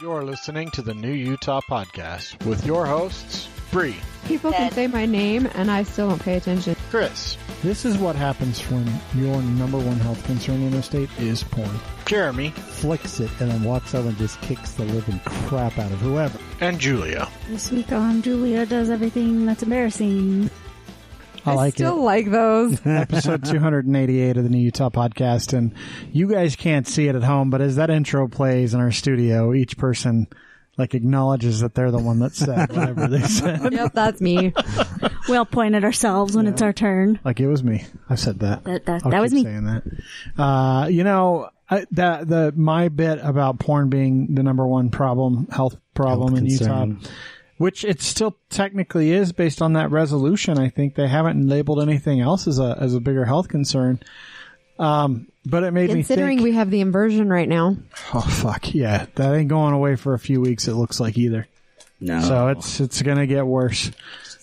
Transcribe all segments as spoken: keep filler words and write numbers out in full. You're listening to the New Utah Podcast with your hosts, Bre. People can say my name and I still don't pay attention. Chris. This is what happens when your number one health concern in the state is porn. Jeremy. Flicks it and then walks out and just kicks the living crap out of whoever. And Julia. This week on Julia Does Everything That's Embarrassing. I, like I still it. like those. Episode two hundred eighty-eight of the New Utah Podcast. And you guys can't see it at home, but as that intro plays in our studio, each person like acknowledges that they're the one that said whatever they said. Yep, that's me. We'll point at ourselves when yeah. it's our turn. Like it was me. I said that. That, that, that was me. Saying that. Uh, you know, I, that the my bit about porn being the number one problem, health problem health in concern. Utah. Which it still technically is based on that resolution. I think they haven't labeled anything else as a as a bigger health concern. Um, but it made me think. Considering we have the inversion right now. Oh, fuck. Yeah. That ain't going away for a few weeks, it looks like, either. No. So it's it's going to get worse.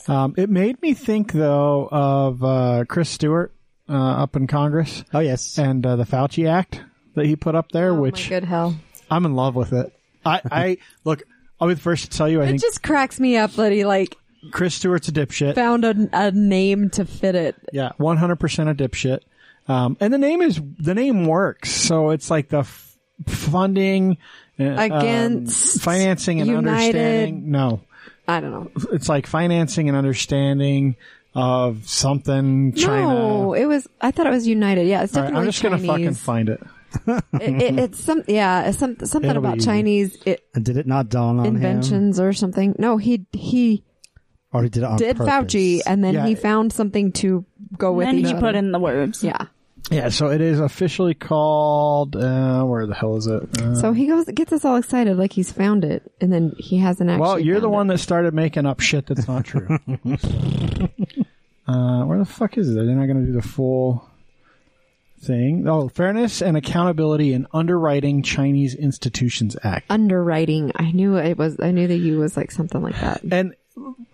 Um, it made me think, though, of uh, Chris Stewart uh, up in Congress. Oh, yes. And uh, the Fauci Act that he put up there, oh, which. My good hell. I'm in love with it. I, I look. I'll be the first to tell you, I it think... It just cracks me up that he, like... Chris Stewart's a dipshit. Found a, a name to fit it. Yeah, one hundred percent a dipshit. Um, and the name is... The name works. So it's like the f- funding... Against... Um, financing and United, understanding... No. I don't know. It's like financing and understanding of something, China... No, it was... I thought it was United. Yeah, it's definitely right, I'm just going to fucking find it. it, it, it's some, yeah, it's some, something It'll about Chinese. It, did it not dawn on inventions him? Or something? No, he he, or he did it on did purpose. Fauci, and then yeah, he found something to go with. Then he other. put in the words. Yeah, yeah. So it is officially called. Uh, where the hell is it? Uh, so he goes gets us all excited like he's found it, and then he hasn't actually. Well, you're the one it. that started making up shit that's not true. uh, where the fuck is it? They're not going to do the full. Thing. Oh, Fairness and Accountability in Underwriting Chinese Institutions Act. Underwriting. I knew it was, I knew the U was like something like that. And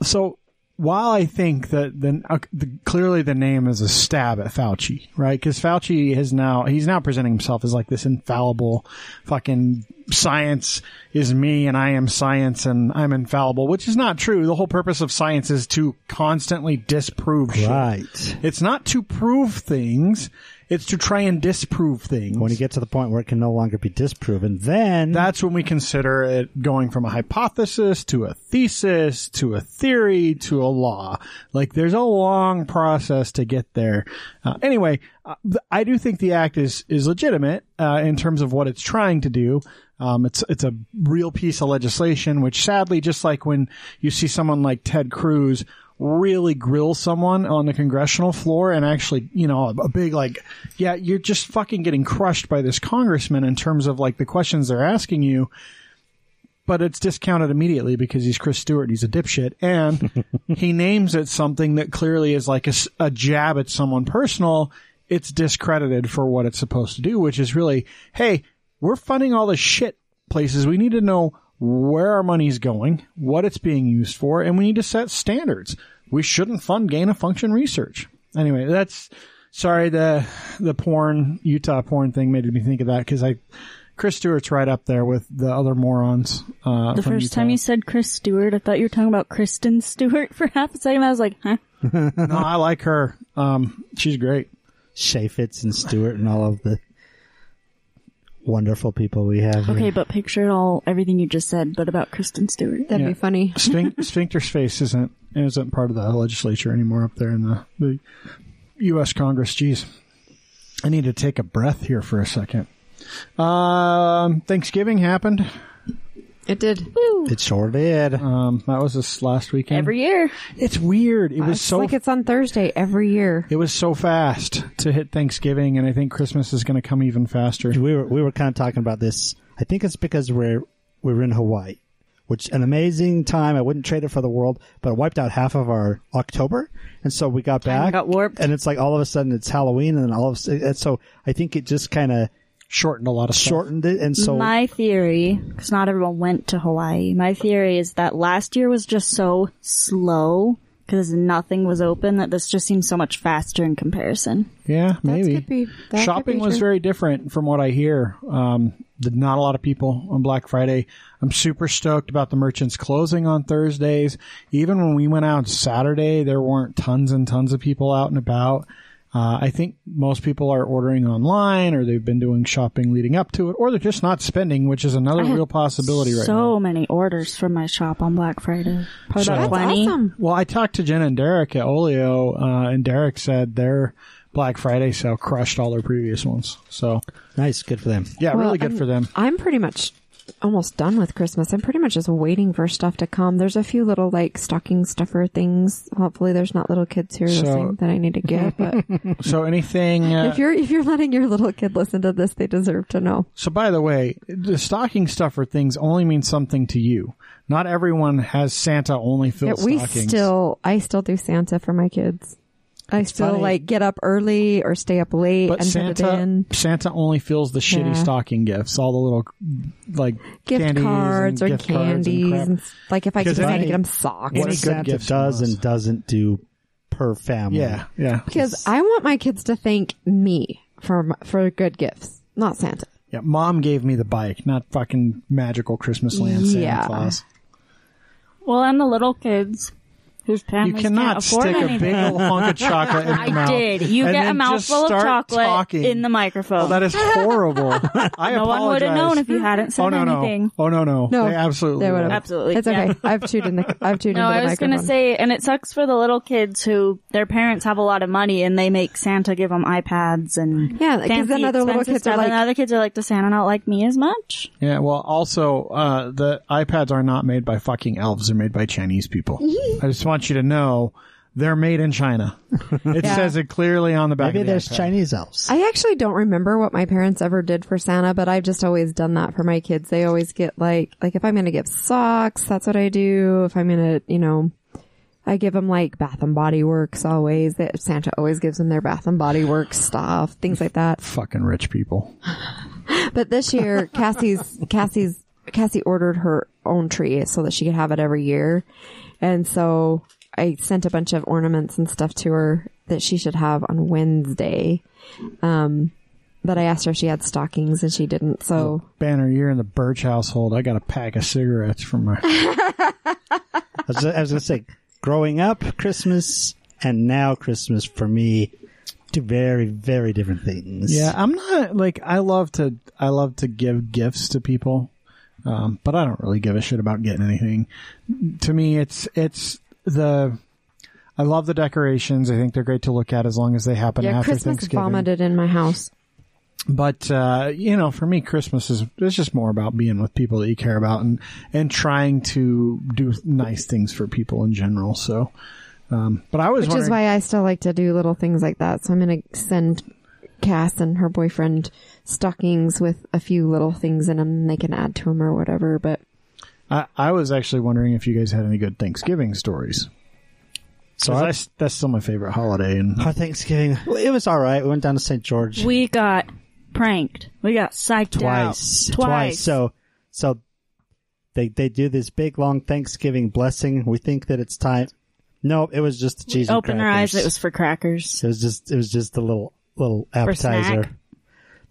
so while I think that then uh, the, clearly the name is a stab at Fauci, right? Because Fauci is now, he's now presenting himself as like this infallible fucking science is me and I am science and I'm infallible, which is not true. The whole purpose of science is to constantly disprove shit. Right. It's not to prove things. It's to try and disprove things. When you get to the point where it can no longer be disproven, then... That's when we consider it going from a hypothesis to a thesis to a theory to a law. Like, there's a long process to get there. Uh, anyway, uh, I do think the act is, is legitimate uh, in terms of what it's trying to do. Um, it's it's a real piece of legislation, which sadly, just like when you see someone like Ted Cruz... really grill someone on the congressional floor and actually, you know, a big like, yeah, you're just fucking getting crushed by this congressman in terms of like the questions they're asking you. But it's discounted immediately because he's Chris Stewart. He's a dipshit. And he names it something that clearly is like a, a jab at someone personal. It's discredited for what it's supposed to do, which is really, hey, we're funding all the shit places. We need to know where our money's going, what it's being used for, and we need to set standards. We shouldn't fund gain-of-function research. Anyway, that's sorry. The the porn Utah porn thing made me think of that because I Chris Stewart's right up there with the other morons. Uh, the first Utah. time you said Chris Stewart, I thought you were talking about Kristen Stewart for half a second. I was like, huh? No, I like her. Um, she's great. Chaffetz and Stewart and all of the. Wonderful people we have. Okay, here. But picture it all, everything you just said, but about Kristen Stewart. That'd yeah. be funny. Sphinx, Sphincter's face isn't isn't part of the legislature anymore up there in the, the U S Congress. Jeez, I need to take a breath here for a second. Um, Thanksgiving happened. It did. Woo. It sure did. Um, that was this last weekend. Every year. It's weird. It was it's so like it's on Thursday every year. It was so fast to hit Thanksgiving, and I think Christmas is going to come even faster. We were we were kind of talking about this. I think it's because we're we're in Hawaii, which an amazing time. I wouldn't trade it for the world, but it wiped out half of our October, and so we got back. Time got warped, and it's like all of a sudden it's Halloween, and all of a sudden, and so I think it just kind of. Shortened a lot of stuff. Shortened it, and so... My theory, because not everyone went to Hawaii, my theory is that last year was just so slow, because nothing was open, that this just seems so much faster in comparison. Yeah, maybe. That could be, that Shopping could be was true. Very different from what I hear. Um, Not a lot of people on Black Friday. I'm super stoked about the merchants closing on Thursdays. Even when we went out Saturday, there weren't tons and tons of people out and about. Uh, I think most people are ordering online, or they've been doing shopping leading up to it, or they're just not spending, which is another real possibility right now. So many orders from my shop on Black Friday. Probably so, about twenty. Awesome. Well, I talked to Jen and Derek at Oleo, uh, and Derek said their Black Friday sale crushed all their previous ones. So nice. Good for them. Yeah, well, really good I'm, for them. I'm pretty much almost done with Christmas. I'm pretty much just waiting for stuff to come. There's a few little like stocking stuffer things. Hopefully there's not little kids here so, listening that I need to get. But so anything uh, if you're if you're letting your little kid listen to this, they deserve to know. So by the way, the stocking stuffer things only mean something to you. Not everyone has Santa only filled yeah, we stockings. Still I still do Santa for my kids. I it's still funny. Like get up early or stay up late but and Santa, put it in. Santa only fills the shitty yeah. stocking gifts, all the little like gift candies cards and or gift candies. Cards and crap. Like if I could get them socks. What Santa does and doesn't do per family. Yeah, yeah. Because it's, I want my kids to thank me for for good gifts, not Santa. Yeah, Mom gave me the bike, not fucking magical Christmas land yeah. Santa Claus. Well, and the little kids. Whose you cannot stick anything. A big old hunk of chocolate in your I mouth. I did. You and get a mouthful of chocolate talking. In the microphone. Oh, that is horrible. I no apologize. one would have known if you hadn't said oh, no, anything. No. Oh, no, no. No, they absolutely they would have. Absolutely. It's yeah. okay. I've chewed in the I've chewed no, into the microphone. No, I was going to say, and it sucks for the little kids who, their parents have a lot of money and they make Santa give them iPads and yeah, because then other little kids stuff, are like... And other kids are like, does Santa not like me as much? Yeah, well, also, uh, the iPads are not made by fucking elves. They're made by Chinese people. I just want want you to know they're made in China. It yeah. says it clearly on the back. Maybe of the there's iPad. Chinese elves. I actually don't remember what my parents ever did for Santa, but I've just always done that for my kids. They always get like, like if I'm going to give socks, that's what I do. If I'm going to, you know, I give them like Bath and Body Works always. They, Santa always gives them their Bath and Body Works stuff, things like that. Fucking rich people. But this year, Cassie's, Cassie's, Cassie ordered her own tree so that she could have it every year. And so I sent a bunch of ornaments and stuff to her that she should have on Wednesday. Um, but I asked her if she had stockings and she didn't. So oh, Banner, you're in the Birch household. I got a pack of cigarettes from my. I was, I was going to say, growing up, Christmas, and now Christmas for me, two very, very different things. Yeah, I'm not like I love to. I love to give gifts to people. Um, but I don't really give a shit about getting anything. To me, it's, it's the, I love the decorations. I think they're great to look at as long as they happen yeah, after Christmas Thanksgiving. Yeah, Christmas vomited in my house. But, uh, you know, for me, Christmas is, it's just more about being with people that you care about and, and trying to do nice things for people in general. So, um, but I was Which is why I still like to do little things like that. So I'm going to send Cass and her boyfriend stockings with a few little things in them and they can add to them or whatever. But I, I was actually wondering if you guys had any good Thanksgiving stories. So I, I, that's still my favorite holiday. And our Thanksgiving, well, it was all right. We went down to Saint George. We got pranked. We got psyched twice, out. Twice. Twice. So, so they, they do this big, long Thanksgiving blessing. We think that it's time. No, it was just the cheese we and crackers. Open our eyes. It was for crackers. It was just, it was just a little... little appetizer.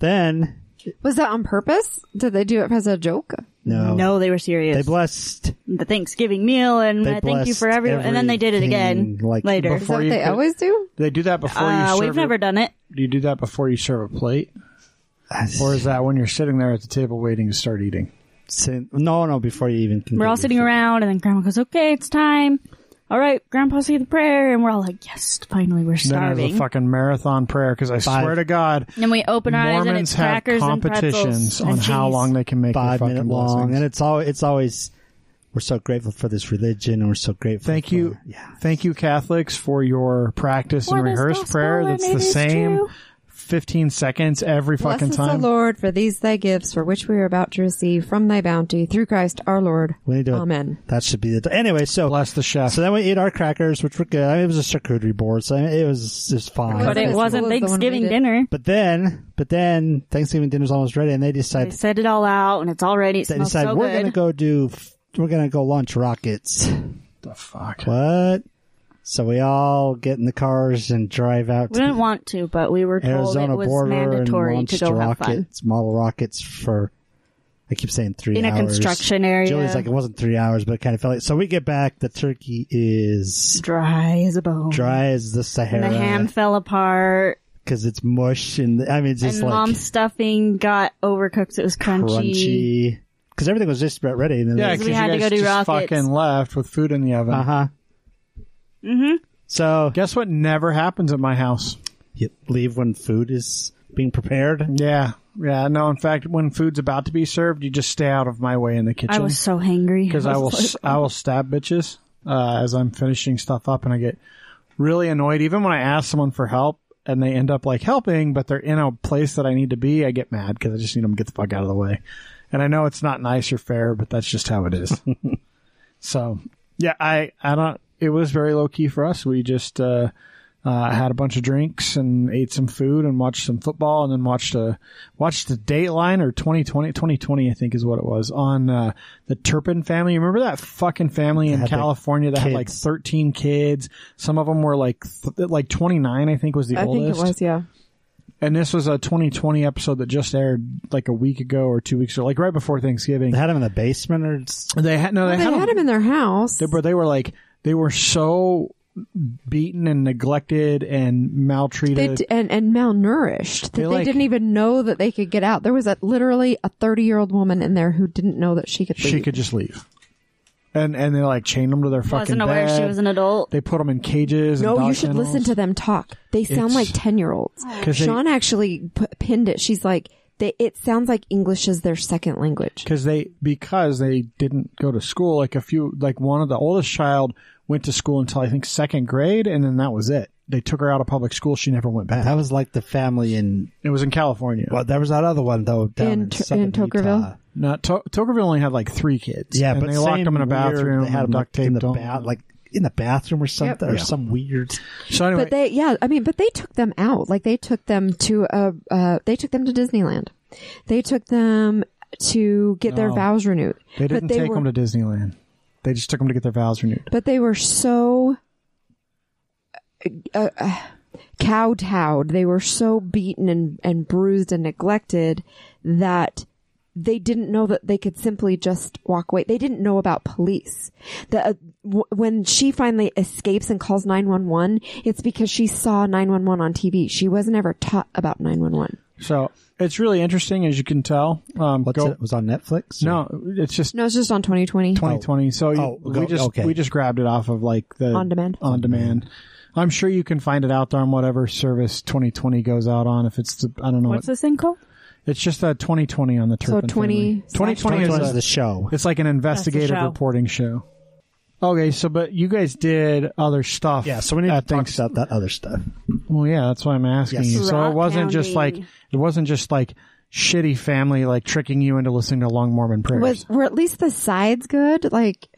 Then was that on purpose? Did they do it as a joke? No, no, they were serious. They blessed the Thanksgiving meal, and I thank you for everyone. And then they did it again like later. Is that what they always do? They do that before uh, you serve. We've never done it. Do you do that before you serve a plate, or is that when you're sitting there at the table waiting to start eating? No, no, before you even. We're all sitting around, and then Grandma goes, "Okay, it's time. All right, Grandpa, say the prayer," and we're all like, "Yes, finally, we're starving." Then there's a fucking marathon prayer because I Five. swear to God, and we open our Mormons eyes and it's crackers have competitions and on and how long they can make Five their fucking long, blessings. And it's all it's always. We're so grateful for this religion, and we're so grateful. Thank for, you, yeah. Thank you, Catholics, for your practice for and rehearsed prayer. That's the same. True. fifteen seconds every fucking Bless us time. Bless the Lord for these thy gifts for which we are about to receive from thy bounty through Christ our Lord. We need to, Amen. That should be the... Anyway, so... Bless the chef. So then we ate our crackers, which were good. I mean, it was a charcuterie board, so it was just fine. But it wasn't Thanksgiving dinner. But then, but then Thanksgiving dinner's almost ready, and they decide... They set it all out, and it's all ready. It they decide, so we're going to go do... We're going to go launch rockets. The fuck? What? So we all get in the cars and drive out. We to didn't want to, but we were told Arizona it was border mandatory and to go rockets, have fun. Model rockets for I keep saying three in hours. In a construction area. Julie's like, it wasn't three hours, but it kind of felt like. So we get back. The turkey is... dry as a bone. Dry as the Sahara. And the ham fell apart. Because it's mush. And I mean, it's just and like... And mom's stuffing got overcooked. So it was crunchy. Crunchy. Because everything was just about ready. And yeah, because we had to go do rockets. Fucking left with food in the oven. Uh-huh. Mm-hmm. So... guess what never happens at my house? You leave when food is being prepared? Yeah. Yeah, no, in fact, when food's about to be served, you just stay out of my way in the kitchen. I was so hangry. Because I, I will like... I will stab bitches uh, as I'm finishing stuff up, and I get really annoyed. Even when I ask someone for help, and they end up, like, helping, but they're in a place that I need to be, I get mad, because I just need them to get the fuck out of the way. And I know it's not nice or fair, but that's just how it is. So, yeah, I, I don't... It was very low-key for us. We just uh, uh, had a bunch of drinks and ate some food and watched some football and then watched a, watched the Dateline or twenty twenty, twenty twenty, I think is what it was, on uh, the Turpin family. You remember that fucking family in California that kids. had like thirteen kids? Some of them were like th- like twenty-nine, I think was the I oldest. I think it was, yeah. And this was a twenty twenty episode that just aired like a week ago or two weeks ago, like right before Thanksgiving. They had them in the basement or? Just... They had, no, well, they, they had them in their house. They, they were like... They were so beaten and neglected and maltreated d- and, and malnourished that they, they like, didn't even know that they could get out. There was a, literally a thirty-year-old woman in there who didn't know that she could leave. She could just leave. And and they like chained them to their fucking bed. Wasn't aware she was an adult. They put them in cages. No, and you should kennels. listen to them talk. They sound it's, like ten-year-olds. Sean they, actually p- pinned it. She's like, they, it sounds like English is their second language. Because they, because they didn't go to school. Like a few, like one of the oldest child... went to school until I think second grade, and then that was it. They took her out of public school. She never went back. That was like the family in... It was in California. Well, there was that other one, though, down in, in, t- in Tuckerville? No, to- Tuckerville only had like three kids. Yeah, and but they locked them in a bathroom. They had them duct taped on. Ba- like in the bathroom or something, yep. or yeah. some weird... So anyway, but they, yeah, I mean, but they took them out. Like they took them to a, uh, they took them to Disneyland. They took them to get no, their vows renewed. They didn't they take were, them to Disneyland. They just took them to get their vows renewed. But they were so uh, uh, kowtowed. They were so beaten and, and bruised and neglected that they didn't know that they could simply just walk away. They didn't know about police. The, uh, w- when she finally escapes and calls nine one one, it's because she saw nine one one on T V. She wasn't ever taught about nine one one. So it's really interesting, as you can tell. Um, What's go, it? It was on Netflix? Or? No, it's just... No, it's just on twenty twenty. twenty twenty. Oh. So you, oh, we, go, just, okay. we just grabbed it off of like the... On demand. On demand. I'm sure you can find it out there on whatever service twenty twenty goes out on. If it's... The, I don't know. What's what, this thing called? It's just uh, twenty twenty on the Turpin. So twenty, twenty twenty, twenty twenty is a, the show. It's like an investigative show. reporting show. Okay, so but you guys did other stuff. Yeah, so we need to talk about that other stuff. Well, yeah, that's why I'm asking yes. you. So Rock it wasn't county. just like it wasn't just like shitty family like tricking you into listening to long Mormon prayers. Was, were at least the sides good? Like,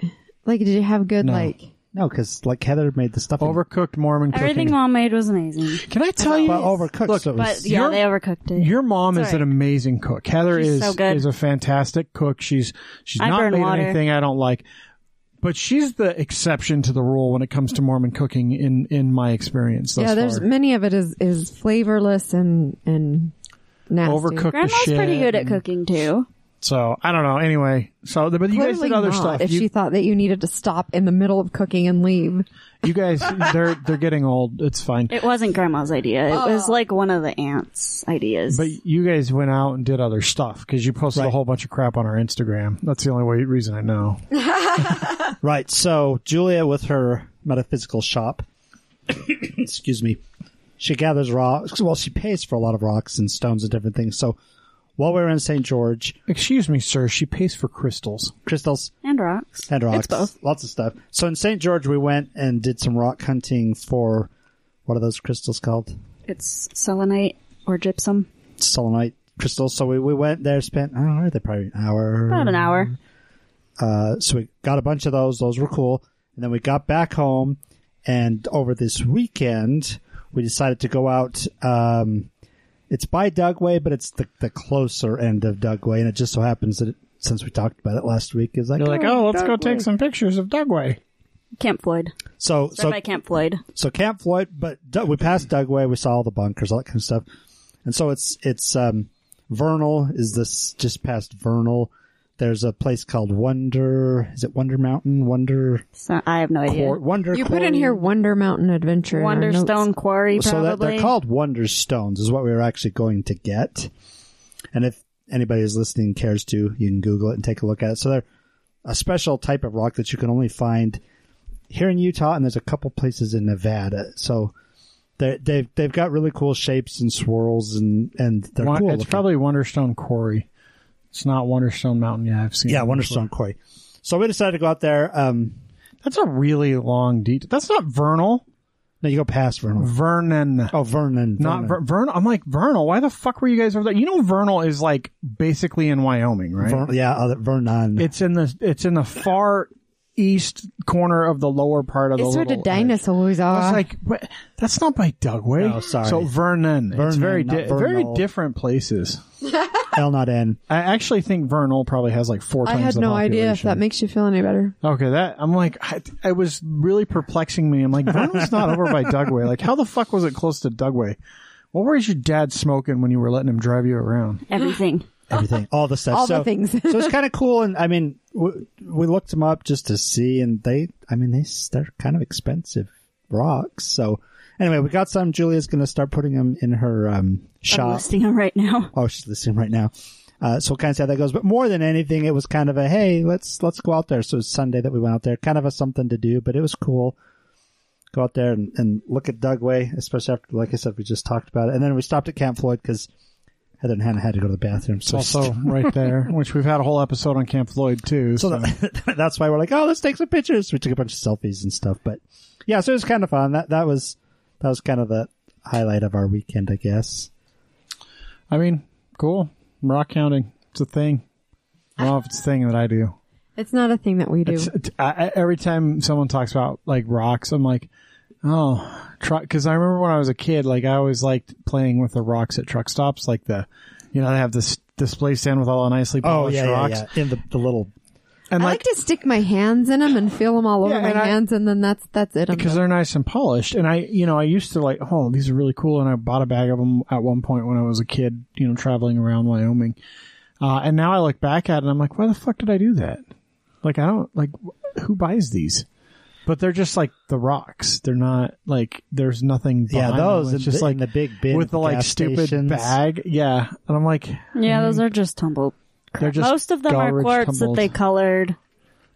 like did you have good no. like? No, because like Heather made the stuff overcooked Mormon. Everything cooking. Mom made was amazing. Can I tell you? But overcooked. Look, so but yeah, your, they overcooked it. Your mom it's is right. an amazing cook. Heather she's is so is a fantastic cook. She's she's I not made water. anything I don't like. But she's the exception to the rule when it comes to Mormon cooking in, in my experience thus Yeah, there's far. many of it is, is flavorless and, and nasty. Overcooked Grandma's the shit pretty good at cooking, too. So, I don't know. Anyway, so but Clearly you guys did other not, stuff. If you, she thought that you needed to stop in the middle of cooking and leave. You guys, they're they're getting old. It's fine. It wasn't Grandma's idea. It oh. was like one of the aunt's ideas. But you guys went out and did other stuff because you posted right. a whole bunch of crap on our Instagram. That's the only way, reason I know. Right. So, Julia with her metaphysical shop, excuse me, she gathers rocks. Well, she pays for a lot of rocks and stones and different things. So, while we were in Saint George... Excuse me, sir. She pays for crystals. Crystals. And rocks. And rocks. It's both. Lots of stuff. So in Saint George, we went and did some rock hunting for... What are those crystals called? It's selenite or gypsum. Selenite crystals. So we, we went there, spent... I don't know. They probably an hour. About an hour. Uh, so we got a bunch of those. Those were cool. And then we got back home. And over this weekend, we decided to go out... Um, It's by Dugway, but it's the, the closer end of Dugway, and it just so happens that it, since we talked about it last week, is like you're like, oh, let's Dugway. go take some pictures of Dugway, Camp Floyd. So so by Camp Floyd. So Camp Floyd, but Doug, we passed Dugway, we saw all the bunkers, all that kind of stuff, and so it's it's um, Vernal is this just past Vernal, There's a place called Wonder, is it Wonder Mountain? Wonder... So, I have no idea. Quar- Wonder You Quarry. Put in here Wonder Mountain Adventure. Wonderstone Quarry, probably. So that, they're called Wonderstones is what we were actually going to get. And if anybody who's listening cares to, you can Google it and take a look at it. So they're a special type of rock that you can only find here in Utah, and there's a couple places in Nevada. So... They've they've got really cool shapes and swirls, and, and they're One, cool. It's looking. Probably Wonderstone Quarry. It's not Wonderstone Mountain yet. I've seen. Yeah, Wonderstone Quarry. So we decided to go out there. Um, that's a really long detour. That's not Vernal. No, you go past Vernal. Vernon. Oh, Vernon. Vernon. Not Ver- Vernal. I'm like, Vernal, why the fuck were you guys over there? You know Vernal is like basically in Wyoming, right? Ver- yeah, uh, Vernon. It's in the it's in the far east corner of the lower part of it's the little... It's where the dinosaurs are. It's like, wait, that's not by Dugway. No, sorry. So Vernon. Vernon it's very, di- very different places. L not N. I actually think Vernal probably has like four I times the population. I had no idea if that makes you feel any better. Okay, that... I'm like... I, it was really perplexing me. I'm like, Vernal's not over by Dugway. Like, how the fuck was it close to Dugway? What was your dad smoking when you were letting him drive you around? Everything. Everything, all the stuff, all so, the things. So it's kind of cool, and I mean, we, we looked them up just to see, and they, I mean, they they're kind of expensive rocks. So anyway, we got some. Julia's going to start putting them in her um, shop. I'm listing them right now. Oh, she's listing them right now. Uh, so we'll kind of see how that goes. But more than anything, it was kind of a hey, let's let's go out there. So it was Sunday that we went out there, kind of a something to do, but it was cool. Go out there and, and look at Dugway, especially after, like I said, we just talked about it, and then we stopped at Camp Floyd because Heather and Hannah had to go to the bathroom. So also right there, which we've had a whole episode on Camp Floyd, too. So, so. That, that's why we're like, oh, let's take some pictures. We took a bunch of selfies and stuff. But, yeah, so it was kind of fun. That that was that was kind of the highlight of our weekend, I guess. I mean, cool. Rock counting. It's a thing. I don't know if it's a thing that I do. It's not a thing that we do. It's, it's, I, every time someone talks about, like, rocks, I'm like, oh, truck! Because I remember when I was a kid, like I always liked playing with the rocks at truck stops, like the, you know, they have this display stand with all the nicely polished oh, yeah, rocks yeah, yeah. in the, the little. And I like, like to stick my hands in them and feel them all over yeah, my I, hands, and then that's that's it. I'm because done. They're nice and polished, and I, you know, I used to like, oh, these are really cool, and I bought a bag of them at one point when I was a kid, you know, traveling around Wyoming, uh, and now I look back at it and I'm like, why the fuck did I do that? Like I don't like who buys these. But they're just like the rocks. They're not like there's nothing. Yeah, those them. It's just the, like the big bin with the like stupid stations. Bag. Yeah, and I'm like, yeah, mm. those are just tumbled. They're just most of them are quartz tumbled. That they colored.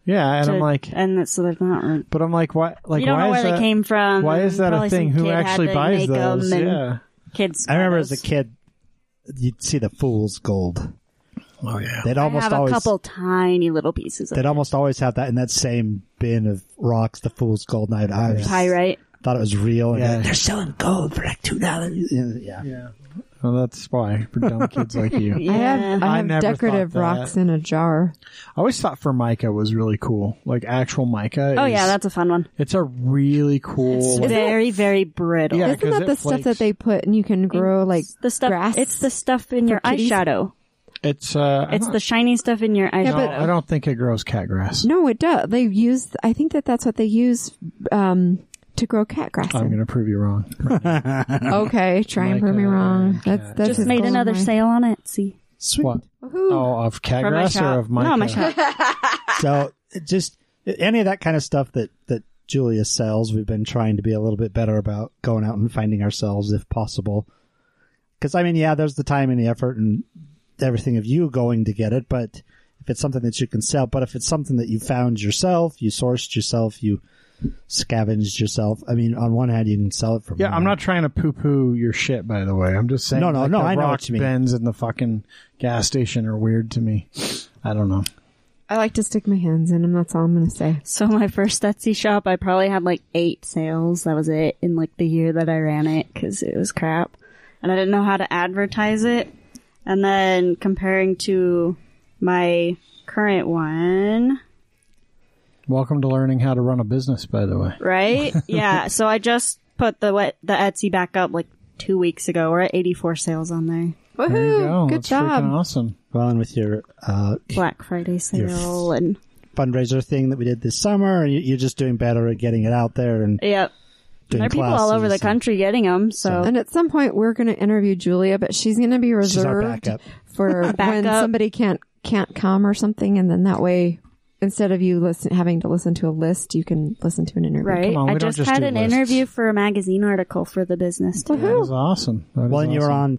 Yeah, and to, I'm like, and so they're not. But I'm like, why? Like, you don't why know where is that, they came from. Why is that a thing? Who actually buys those? Yeah, kids. I remember those. As a kid, you'd see the fool's gold. Oh yeah, they'd almost I have a always, couple tiny little pieces. Of they'd it. Almost always have that in that same bin of rocks. The fool's gold. I was pyrite. Thought it was real. And yeah. Like, they're selling gold for like two dollars. Yeah, yeah. Well, that's why for dumb kids like you. Yeah, I have, I have I decorative rocks in a jar. I always thought Formica was really cool, like actual mica. Is, oh yeah, that's a fun one. It's a really cool. It's very very brittle. Yeah, isn't that the flakes. Stuff that they put and you can grow like the stuff, grass? It's the stuff in your kitties? Eyeshadow. It's uh, it's the shiny stuff in your eyeshadow. Yeah, but, I don't think it grows cat grass. No, it does. They use. I think that that's what they use um, to grow cat grass. I'm going to prove you wrong. Right okay, try like and prove me wrong. That's, that's just made another eye. Sale on Etsy. Sweet. What? Woohoo. Oh, of cat From grass or of my? No, my shop. So just any of that kind of stuff that that Julia sells, we've been trying to be a little bit better about going out and finding ourselves, if possible. Because I mean, yeah, there's the time and the effort and. Everything of you going to get it, but if it's something that you can sell, but if it's something that you found yourself, you sourced yourself, you scavenged yourself, I mean, on one hand, you can sell it for yeah, money. I'm not trying to poo-poo your shit, by the way. I'm just saying no, no, like no, the I rock know what you mean. Bins in the fucking gas station are weird to me. I don't know. I like to stick my hands in them. That's all I'm going to say. So my first Etsy shop, I probably had like eight sales. That was it in like the year that I ran it because it was crap. And I didn't know how to advertise it. And then comparing to my current one. Welcome to learning how to run a business, by the way. Right? Yeah. So I just put the wet, the Etsy back up like two weeks ago. We're at eighty-four sales on there. Woohoo! There you go. Good That's job. Freaking awesome. Well, and with your uh, Black Friday sale f- and fundraiser thing that we did this summer, you're just doing better at getting it out there. And yep. There are people all over the country getting them. So, and at some point, we're going to interview Julia, but she's going to be reserved for backup. When somebody can't can't come or something, and then that way, instead of you listen, having to listen to a list, you can listen to an interview. Right. Come on, we I just, just had an lists. interview for a magazine article for the business. Too. That was awesome. That well, is and awesome. You were on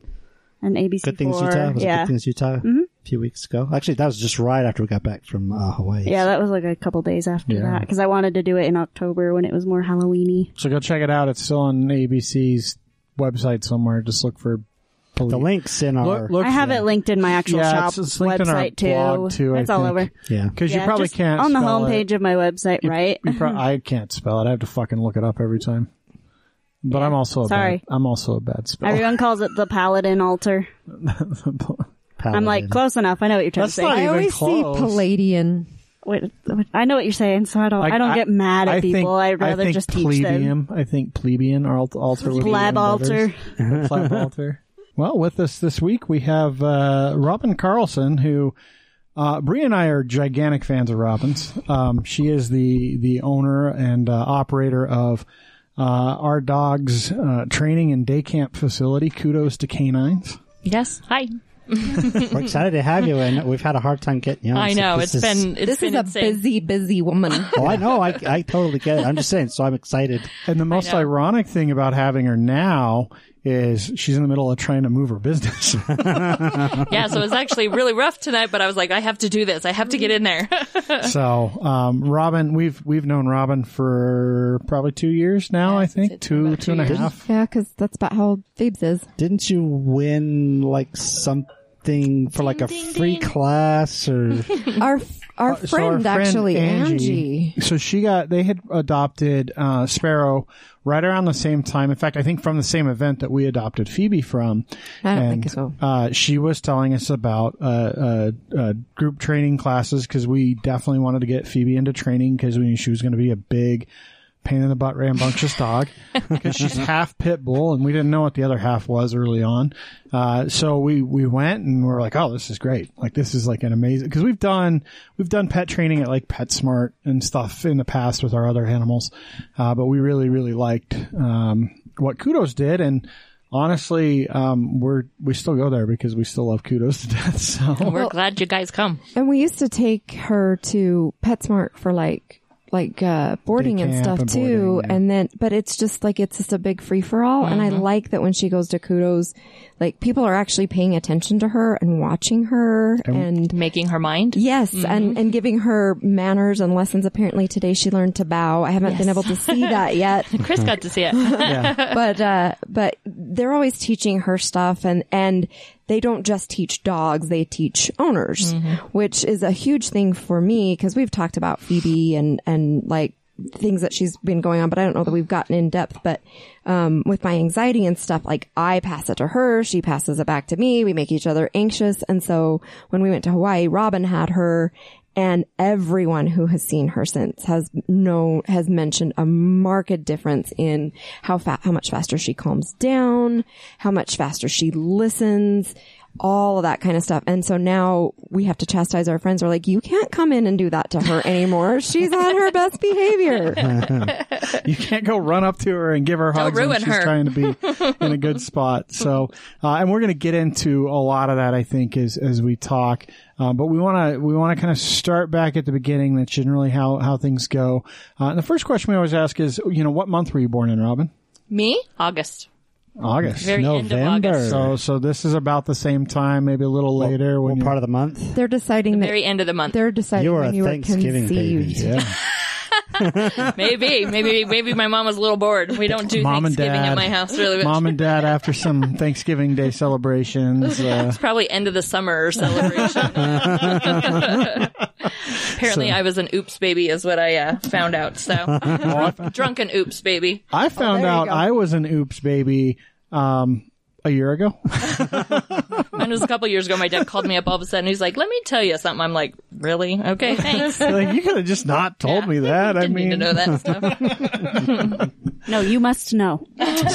an A B C Good Things Utah. Was yeah. Good Things Utah mm-hmm. a few weeks ago. Actually, that was just right after we got back from uh, Hawaii. Yeah, that was like a couple days after yeah. that, because I wanted to do it in October when it was more Halloween-y. So go check it out. It's still on A B C's website somewhere. Just look for... The link's in our... Look, look, I have yeah. it linked in my actual yeah, shop it's, it's website, too. too. It's I all think. over. Yeah. Because yeah, you probably can't on the homepage it. of my website, you, right? You pro- I can't spell it. I have to fucking look it up every time. But yeah. I'm also a Sorry. bad... I'm also a bad speller. Everyone calls it the Paladin Altar. Paladin. I'm like, close enough. I know what you're trying That's to say. I always close. see Palladian. Wait, I know what you're saying, so I don't. Like, I don't get mad at I people. Think, I'd rather I think just plebeian, teach them. I think plebeian or altar. Pleb altar. Pleb altar. Well, with us this week, we have uh, Robin Carlson, who uh, Bre and I are gigantic fans of Robin's. Um, she is the, the owner and uh, operator of uh, our dog's uh, training and day camp facility, Kudos to Canines. Yes. Hi. We're excited to have you, and we've had a hard time getting you on. I know. So it's is, been it's This been is a insane. busy, busy woman. Oh, I know. I, I totally get it. I'm just saying, so I'm excited. And the most ironic thing about having her now is she's in the middle of trying to move her business. Yeah, so it was actually really rough tonight, but I was like, I have to do this. I have to get in there. So, um, Robin, we've we've known Robin for probably two years now, yeah, I think. Two, two, two and a half. Yeah, because that's about how old Phoebes is. Didn't you win, like, something for, like, a ding, ding, free ding. class? Or Our our, uh, friend, so our friend, actually, Angie. Angie. So she got, they had adopted uh, Sparrow right around the same time. In fact, I think from the same event that we adopted Phoebe from. I don't and, think so. Uh, she was telling us about uh, uh, uh, group training classes because we definitely wanted to get Phoebe into training because we knew she was going to be a big pain in the butt, rambunctious dog because she's half pit bull and we didn't know what the other half was early on. Uh, so we, we went and we were like, oh, this is great. Like, this is like an amazing, because we've done, we've done pet training at like PetSmart and stuff in the past with our other animals. Uh, but we really, really liked, um, what Kudos did. And honestly, um, we're, we still go there because we still love Kudos to death. So and we're well, glad you guys come. And we used to take her to PetSmart for like, like uh boarding and stuff and boarding, too yeah. and then but it's just like it's just a big free-for-all mm-hmm. and I like that when she goes to Kudos, like people are actually paying attention to her and watching her and, and making her mind yes mm-hmm. and and giving her manners and lessons. Apparently today she learned to bow. I haven't yes. been able to see that yet. Chris got to see it. yeah. but uh but they're always teaching her stuff, and and they don't just teach dogs, they teach owners, mm-hmm. which is a huge thing for me because we've talked about Phoebe and, and like things that she's been going on, but I don't know that we've gotten in depth. But um with my anxiety and stuff, like I pass it to her, she passes it back to me, we make each other anxious. And so when we went to Hawaii, Robin had her, and everyone who has seen her since has known, has mentioned a marked difference in how fa- how much faster she calms down, how much faster she listens, all of that kind of stuff. And so now we have to chastise our friends. We're like, you can't come in and do that to her anymore. She's on her best behavior. You can't go run up to her and give her hugs when she's her. trying to be in a good spot. So, uh, and we're going to get into a lot of that, I think, as, as we talk. Um, but we want to we want to kind of start back at the beginning. That's generally how, how things go. Uh, and the first question we always ask is, you know, what month were you born in, Robin? Me? August. August. Very November. August. So so this is about the same time, maybe a little well, later. What part of the month? They're deciding. The very end of the month. They're deciding you were when a you Thanksgiving were conceived. Baby, yeah. maybe, maybe, maybe my mom was a little bored. We don't do mom Thanksgiving at my house really much. Mom and dad after some Thanksgiving Day celebrations. Uh... It's probably end of the summer celebration. Apparently, so. I was an oops baby, is what I uh, found out. So drunk, drunken oops baby. I found oh, out I was an oops baby. Um, A year ago? Mine was a couple years ago. My dad called me up all of a sudden. He's like, let me tell you something. I'm like, really? Okay, thanks. Like, you could have just not told yeah. me that. Didn't I mean, need to know that stuff. No, you must know.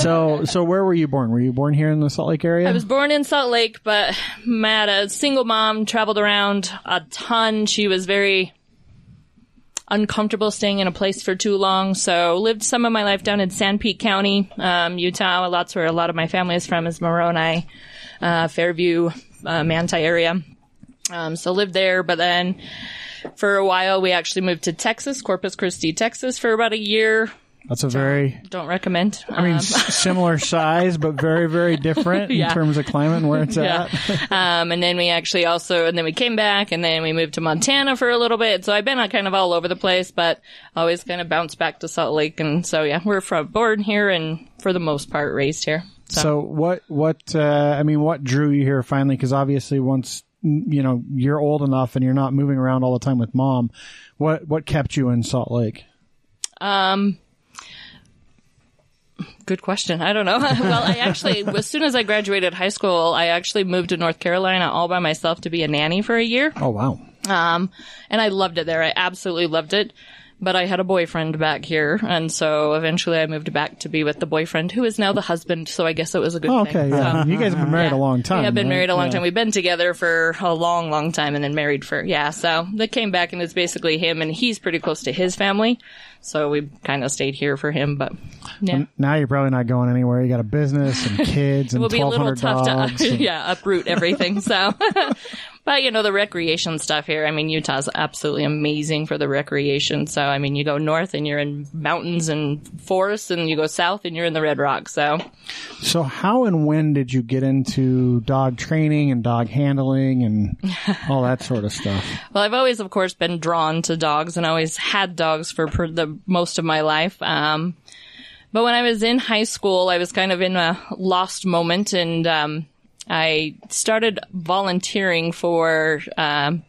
So, so where were you born? Were you born here in the Salt Lake area? I was born in Salt Lake, but I had a single mom, traveled around a ton. She was very uncomfortable staying in a place for too long, so lived some of my life down in San Pete County, um, Utah. That's where a lot of my family is from, is Moroni, uh, Fairview, uh, Manti area. Um, so lived there, but then for a while we actually moved to Texas, Corpus Christi, Texas for about a year. That's a very... Don't recommend. I mean, um, similar size, but very, very different yeah. in terms of climate and where it's yeah. at. um, and then we actually also... And then we came back, and then we moved to Montana for a little bit. So I've been kind of all over the place, but always kind of bounce back to Salt Lake. And so, yeah, we're from born here and, for the most part, raised here. So, so what... what uh, I mean, what drew you here finally? Because obviously once, you know, you're old enough and you're not moving around all the time with mom, what, what kept you in Salt Lake? Um... Good question. I don't know. Well, I actually, as soon as I graduated high school, I actually moved to North Carolina all by myself to be a nanny for a year. Oh, wow. Um, and I loved it there. I absolutely loved it. But I had a boyfriend back here, and so eventually I moved back to be with the boyfriend, who is now the husband, so I guess it was a good oh, okay, thing. Yeah. So, you guys have been married yeah. a long time. Yeah, I've been right? married a long yeah. time. We've been together for a long, long time and then married for, yeah, so they came back, and it's basically him, and he's pretty close to his family, so we kind of stayed here for him, but yeah. Well, now you're probably not going anywhere. You got a business and kids and twelve hundred dogs. It will be a little tough to and... yeah, uproot everything, so... But, you know, the recreation stuff here, I mean, Utah's absolutely amazing for the recreation. So, I mean, you go north and you're in mountains and forests, and you go south and you're in the Red Rock. So, so how and when did you get into dog training and dog handling and all that sort of stuff? Well, I've always, of course, been drawn to dogs and always had dogs for per- the most of my life. Um, but when I was in high school, I was kind of in a lost moment, and um I started volunteering for, um,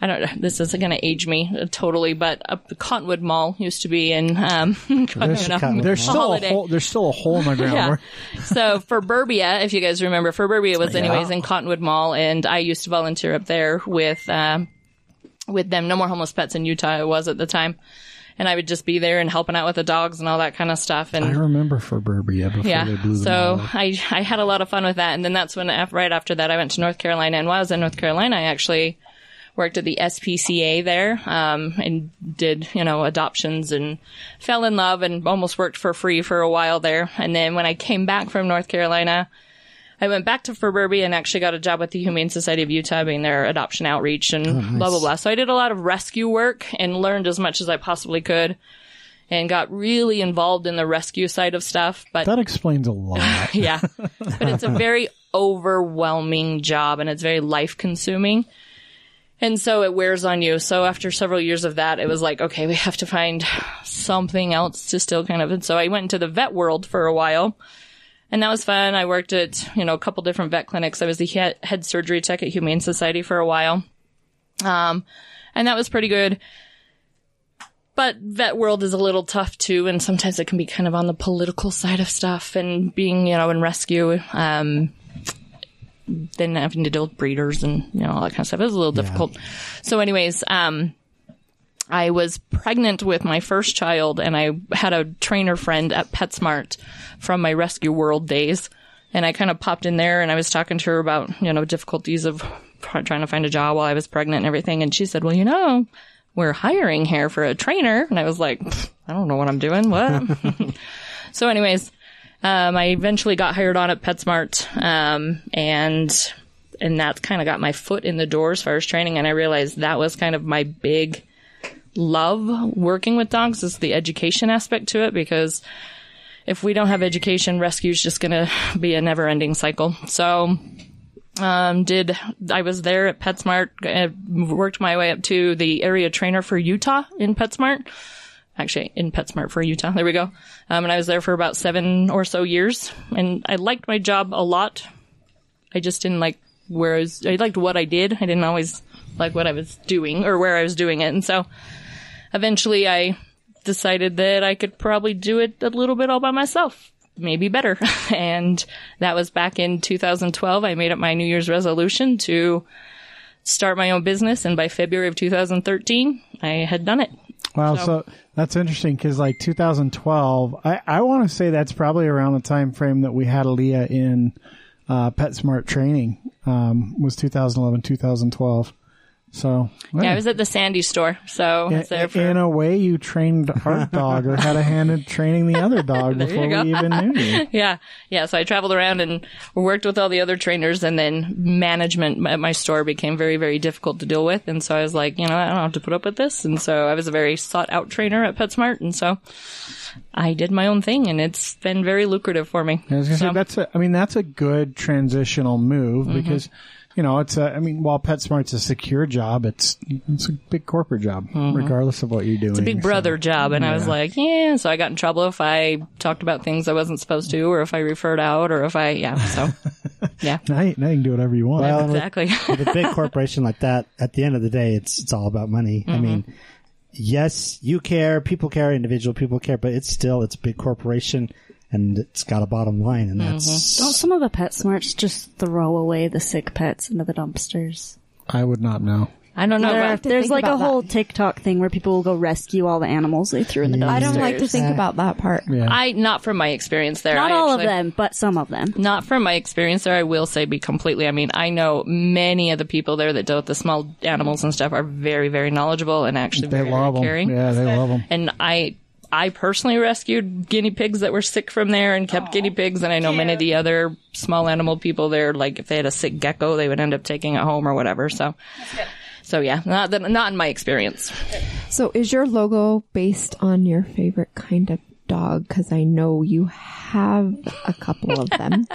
I don't know, this isn't going to age me totally, but up the Cottonwood Mall used to be in, um, there's, know, Cottonwood there's, still a hole, there's still a hole in the ground. Yeah. Where... So For Furbia, if you guys remember, For Furbia was anyways yeah. in Cottonwood Mall, and I used to volunteer up there with, um, with them. No More Homeless Pets in Utah, it was at the time. And I would just be there and helping out with the dogs and all that kind of stuff. And I remember For Furbia before yeah, they blew them so out. I, I had a lot of fun with that. And then that's when, right after that, I went to North Carolina. And while I was in North Carolina, I actually worked at the S P C A there, um, and did, you know, adoptions and fell in love and almost worked for free for a while there. And then when I came back from North Carolina, I went back to For Furbia and actually got a job with the Humane Society of Utah, being their adoption outreach and oh, nice. blah, blah, blah. So I did a lot of rescue work and learned as much as I possibly could and got really involved in the rescue side of stuff. But that explains a lot. yeah. But it's a very overwhelming job, and it's very life-consuming. And so it wears on you. So after several years of that, it was like, okay, we have to find something else to still kind of... And so I went into the vet world for a while. And that was fun. I worked at, you know, a couple different vet clinics. I was the head surgery tech at Humane Society for a while. Um, and that was pretty good. But vet world is a little tough, too. And sometimes it can be kind of on the political side of stuff, and being, you know, in rescue, um, then having to deal with breeders and, you know, all that kind of stuff. It was a little yeah. difficult. So anyways, um, I was pregnant with my first child, and I had a trainer friend at PetSmart from my rescue world days. And I kind of popped in there, and I was talking to her about, you know, difficulties of trying to find a job while I was pregnant and everything. And she said, well, you know, we're hiring here for a trainer. And I was like, I don't know what I'm doing. What? So anyways, um, I eventually got hired on at PetSmart, um, and, and that kind of got my foot in the door as far as training. And I realized that was kind of my big love working with dogs, is the education aspect to it, because if we don't have education, rescue is just going to be a never-ending cycle. So um did I was there at PetSmart, I worked my way up to the area trainer for Utah in PetSmart, actually in PetSmart for Utah, there we go, um, and I was there for about seven or so years, and I liked my job a lot. I just didn't like where I was. I liked what I did. I didn't always like what I was doing or where I was doing it, and so eventually I decided that I could probably do it a little bit all by myself, maybe better. And that was back in two thousand twelve. I made up my New Year's resolution to start my own business, and by February of two thousand thirteen, I had done it. Wow, so, so that's interesting, because like two thousand twelve, I, I want to say that's probably around the time frame that we had Aaliyah in uh, PetSmart training, um, was two thousand eleven, two thousand twelve. So well. Yeah, I was at the Sandy store. So yeah, there for... in a way, you trained our dog, or had a hand in training the other dog before we even knew you. Yeah, yeah. So I traveled around and worked with all the other trainers, and then management at my store became very, very difficult to deal with. And so I was like, you know, I don't have to put up with this. And so I was a very sought out trainer at PetSmart, and so I did my own thing, and it's been very lucrative for me. I was gonna so. say, that's a, I mean, that's a good transitional move mm-hmm. because. You know, it's a, I mean, while PetSmart's a secure job, it's it's a big corporate job, mm-hmm. regardless of what you're doing. It's a big brother so. job. And yeah. I was like, yeah. So I got in trouble if I talked about things I wasn't supposed to, or if I referred out, or if I, yeah. So, yeah. now, you, now you can do whatever you want. Well, well, exactly. With, with a big corporation like that, at the end of the day, it's it's all about money. Mm-hmm. I mean, yes, you care, people care, individual people care, but it's still, it's a big corporation. And it's got a bottom line, and that's... Mm-hmm. Don't some of the PetSmarts just throw away the sick pets into the dumpsters? I would not know. I don't know. There, I there's like a that. whole TikTok thing where people will go rescue all the animals they threw in the dumpster. I don't like to think about that part. Yeah. I Not from my experience there. Not I all actually, of them, but some of them. Not from my experience there, I will say be completely. I mean, I know many of the people there that deal with the small animals and stuff are very, very knowledgeable and actually they very, love very caring. Them. Yeah, they love them. And I... I personally rescued guinea pigs that were sick from there and kept Aww, guinea pigs. And I know yeah. many of the other small animal people there, like if they had a sick gecko, they would end up taking it home or whatever. So, so yeah, not that, not in my experience. So is your logo based on your favorite kind of dog? Because I know you have a couple of them.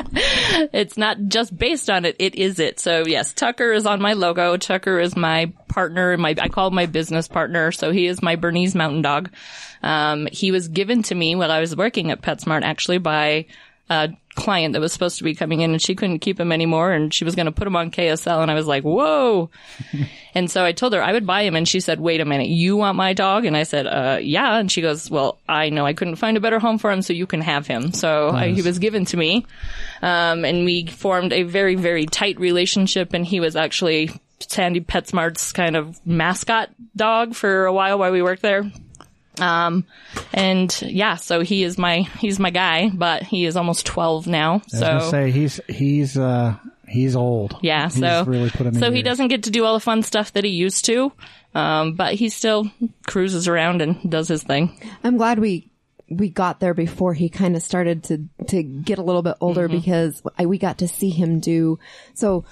It's not just based on it. It is it. So yes, Tucker is on my logo. Tucker is my partner. My I call him my business partner. So he is my Bernese Mountain Dog. Um, he was given to me while I was working at PetSmart, actually, by a client that was supposed to be coming in, and she couldn't keep him anymore, and she was going to put him on K S L, and I was like, whoa. And so I told her I would buy him, and she said, wait a minute, you want my dog? And I said, uh, yeah. And she goes, well, I know I couldn't find a better home for him, so you can have him. So nice. I, he was given to me, um, and we formed a very, very tight relationship, and he was actually Sandy PetSmart's kind of mascot dog for a while while we worked there. Um, and yeah, so he is my, he's my guy, but he is almost twelve now. So I was gonna say he's, he's, uh, he's old. Yeah. He's so, really put him in so years. He doesn't get to do all the fun stuff that he used to. Um, but he still cruises around and does his thing. I'm glad we, we got there before he kind of started to, to get a little bit older mm-hmm. because I, we got to see him do so.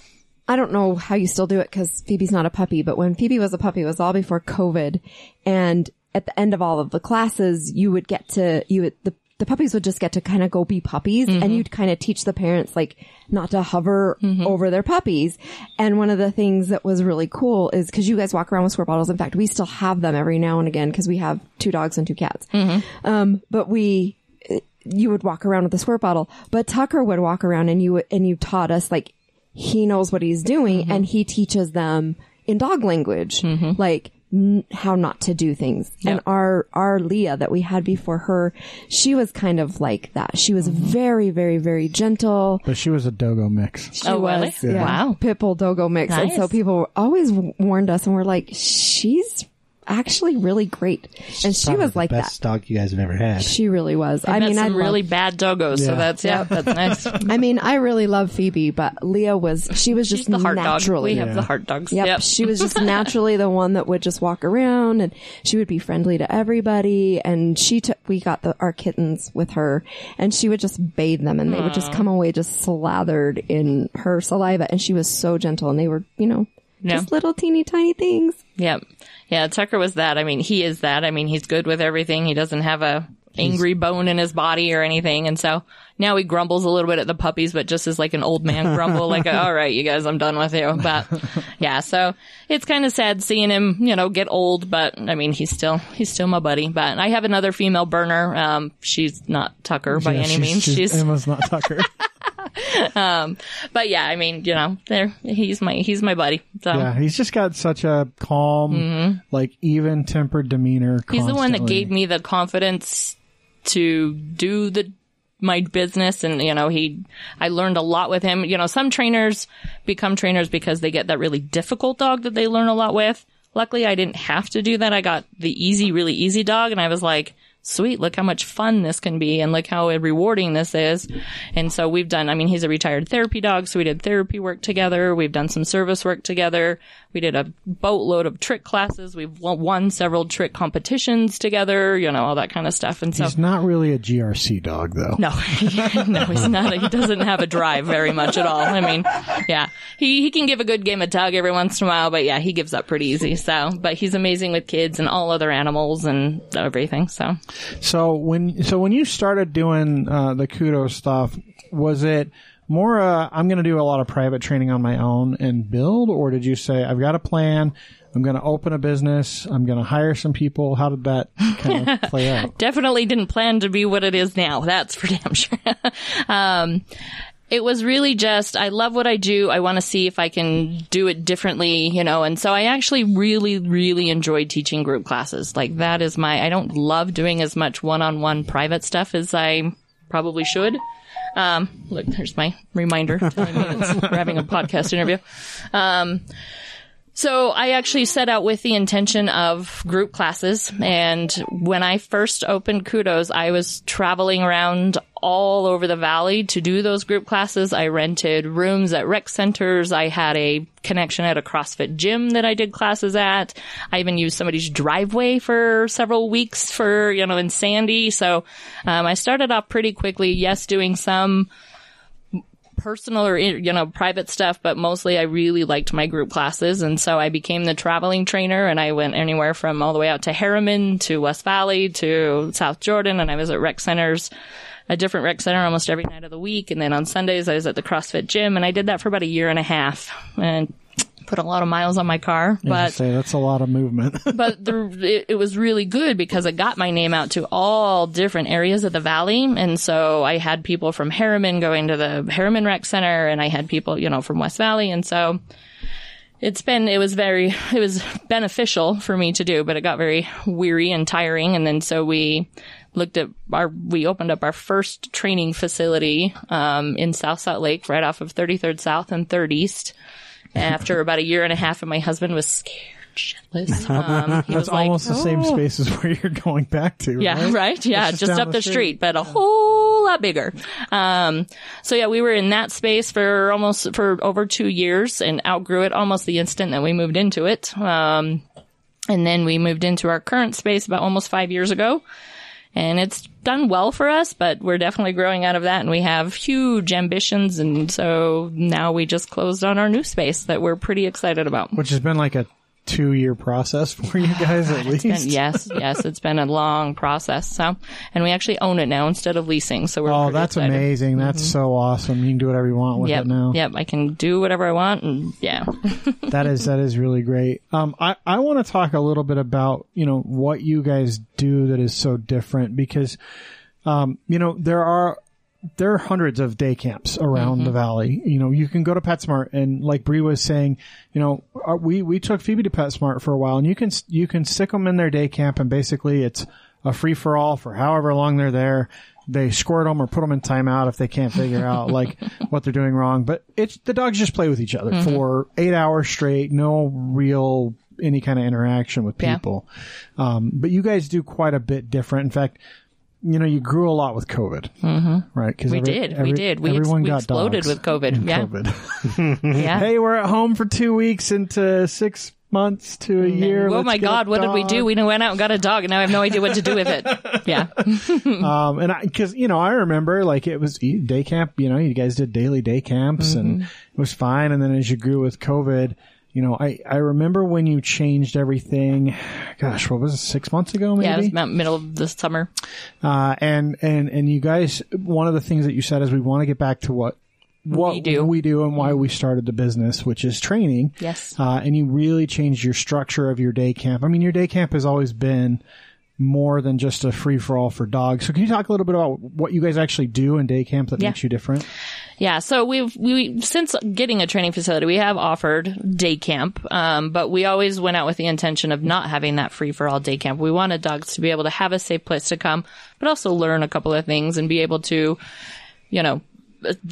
I don't know how you still do it because Phoebe's not a puppy, but when Phoebe was a puppy, it was all before COVID, and at the end of all of the classes, you would get to, you would, the, the puppies would just get to kind of go be puppies mm-hmm. and you'd kind of teach the parents like not to hover mm-hmm. over their puppies. And one of the things that was really cool is because you guys walk around with squirt bottles. In fact, we still have them every now and again because we have two dogs and two cats. Mm-hmm. Um, but we, you would walk around with a squirt bottle, but Tucker would walk around and you, and you taught us like he knows what he's doing mm-hmm. and he teaches them in dog language, mm-hmm. like, how not to do things. Yep. And our, our Leah that we had before her, she was kind of like that. She was mm-hmm. very, very, very gentle. But she was a Dogo mix. She oh, was, really? Yeah. Wow. Pitbull Dogo mix. Nice. And so people always warned us and we're like, she's actually really great. She's and she was like that. Best dog you guys have ever had. She really was. I, I mean, I'm really love... bad doggos. Yeah. So that's, yeah, that's nice. I mean, I really love Phoebe, but Leah was, she was just She's the heart naturally. Dog. We yeah. have the heart dogs. Yep. yep. She was just naturally the one that would just walk around and she would be friendly to everybody. And she took, we got the, our kittens with her and she would just bathe them and they Aww. Would just come away just slathered in her saliva. And she was so gentle and they were, you know, yeah. just little teeny tiny things. Yep. Yeah, Tucker was that. I mean, he is that. I mean, he's good with everything. He doesn't have a angry bone in his body or anything. And so now he grumbles a little bit at the puppies, but just as like an old man grumble, like, all right, you guys, I'm done with you. But yeah, so it's kind of sad seeing him, you know, get old. But I mean, he's still he's still my buddy. But I have another female burner. Um, she's not Tucker by yeah, any she's, means. She's, she's Emma's not Tucker. um, but yeah, I mean, you know, there he's my he's my buddy. So. Yeah, he's just got such a calm, mm-hmm. like even tempered demeanor. He's constantly. The one that gave me the confidence to do the my business, and you know, he I learned a lot with him. You know, some trainers become trainers because they get that really difficult dog that they learn a lot with. Luckily, I didn't have to do that. I got the easy, really easy dog, and I was like. sweet, look how much fun this can be and look how rewarding this is. And so we've done, I mean, he's a retired therapy dog, so we did therapy work together. We've done some service work together. We did a boatload of trick classes. We've won several trick competitions together, you know, all that kind of stuff. And so he's not really a G R C dog, though. No, no, he's not. He doesn't have a drive very much at all. I mean, yeah, he he can give a good game of tug every once in a while, but yeah, he gives up pretty easy. So, but he's amazing with kids and all other animals and everything. So, so when so when you started doing uh, the Kudos stuff, was it more, uh, I'm going to do a lot of private training on my own and build, or did you say, I've got a plan, I'm going to open a business, I'm going to hire some people? How did that kind of play out? Definitely didn't plan to be what it is now. That's for damn sure. um, it was really just, I love what I do. I want to see if I can do it differently, you know. And so I actually really, really enjoyed teaching group classes. Like, that is my, I don't love doing as much one-on-one private stuff as I probably should. Um, look, there's my reminder telling me it's, we're having a podcast interview. Um, so I actually set out with the intention of group classes. And when I first opened Kudos, I was traveling around all over the valley to do those group classes. I rented rooms at rec centers. I had a connection at a CrossFit gym that I did classes at. I even used somebody's driveway for several weeks for, you know, in Sandy. So um, I started off pretty quickly, yes, doing some personal or, you know, private stuff, but mostly I really liked my group classes. And so I became the traveling trainer, and I went anywhere from all the way out to Harriman to West Valley to South Jordan, and I was at rec centers, a different rec center almost every night of the week. And then on Sundays, I was at the CrossFit gym, and I did that for about a year and a half and put a lot of miles on my car. But I say, that's a lot of movement. But the, it, it was really good because it got my name out to all different areas of the valley. And so I had people from Harriman going to the Harriman Rec Center, and I had people, you know, from West Valley. And so it's been, it was very, it was beneficial for me to do, but it got very weary and tiring. And then so we looked at our, we opened up our first training facility, um, in South Salt Lake, right off of thirty-third South and third East, after about a year and a half. And my husband was scared shitless. Um, he That's was almost like, the oh. same space as where you're going back to. Yeah, right. right? Yeah, just, just up the, the street, street, but a whole lot bigger. Um, so yeah, we were in that space for almost, for over two years and outgrew it almost the instant that we moved into it. Um, and then we moved into our current space about almost five years ago. And it's done well for us, but we're definitely growing out of that, and we have huge ambitions. And so now we just closed on our new space that we're pretty excited about. Which has been like a two-year process for you guys, at least. Been, yes, yes, it's been a long process. So, and we actually own it now instead of leasing. So we're oh, that's excited. Amazing! That's mm-hmm. so awesome. You can do whatever you want with yep, it now. Yep, I can do whatever I want, and yeah, that is that is really great. Um, I I want to talk a little bit about, you know, what you guys do that is so different, because, um, you know, there are. There are hundreds of day camps around mm-hmm. the valley. You know, you can go to PetSmart, and like Bre was saying, you know, we, we took Phoebe to PetSmart for a while, and you can, you can stick them in their day camp, and basically it's a free for all for however long they're there. They squirt them or put them in timeout if they can't figure out like what they're doing wrong. But it's, the dogs just play with each other mm-hmm. for eight hours straight. No real, any kind of interaction with people. Yeah. Um, but you guys do quite a bit different. In fact, you know, you grew a lot with COVID, mm-hmm. right? Cause we, every, did. Every, we did. We did. Everyone ex- we got exploded with COVID. Yeah. COVID. yeah. Hey, we're at home for two weeks into six months to a year. Oh, Let's my God. What did we do? We went out and got a dog, and now I have no idea what to do with it. Yeah. um, and I, cause, you know, I remember like it was day camp, you know, you guys did daily day camps mm-hmm. and it was fine. And then as you grew with COVID, you know, I, I remember when you changed everything, gosh, what was it, six months ago maybe? Yeah, it was about middle of the summer. Uh, and, and, and you guys, one of the things that you said is we want to get back to what, what we do, we do and why we started the business, which is training. Yes. Uh, and you really changed your structure of your day camp. I mean, your day camp has always been more than just a free-for-all for dogs. So can you talk a little bit about what you guys actually do in day camp that yeah. makes you different? Yeah. So we've, we, since getting a training facility, we have offered day camp. Um, but we always went out with the intention of not having that free-for-all day camp. We wanted dogs to be able to have a safe place to come, but also learn a couple of things and be able to, you know,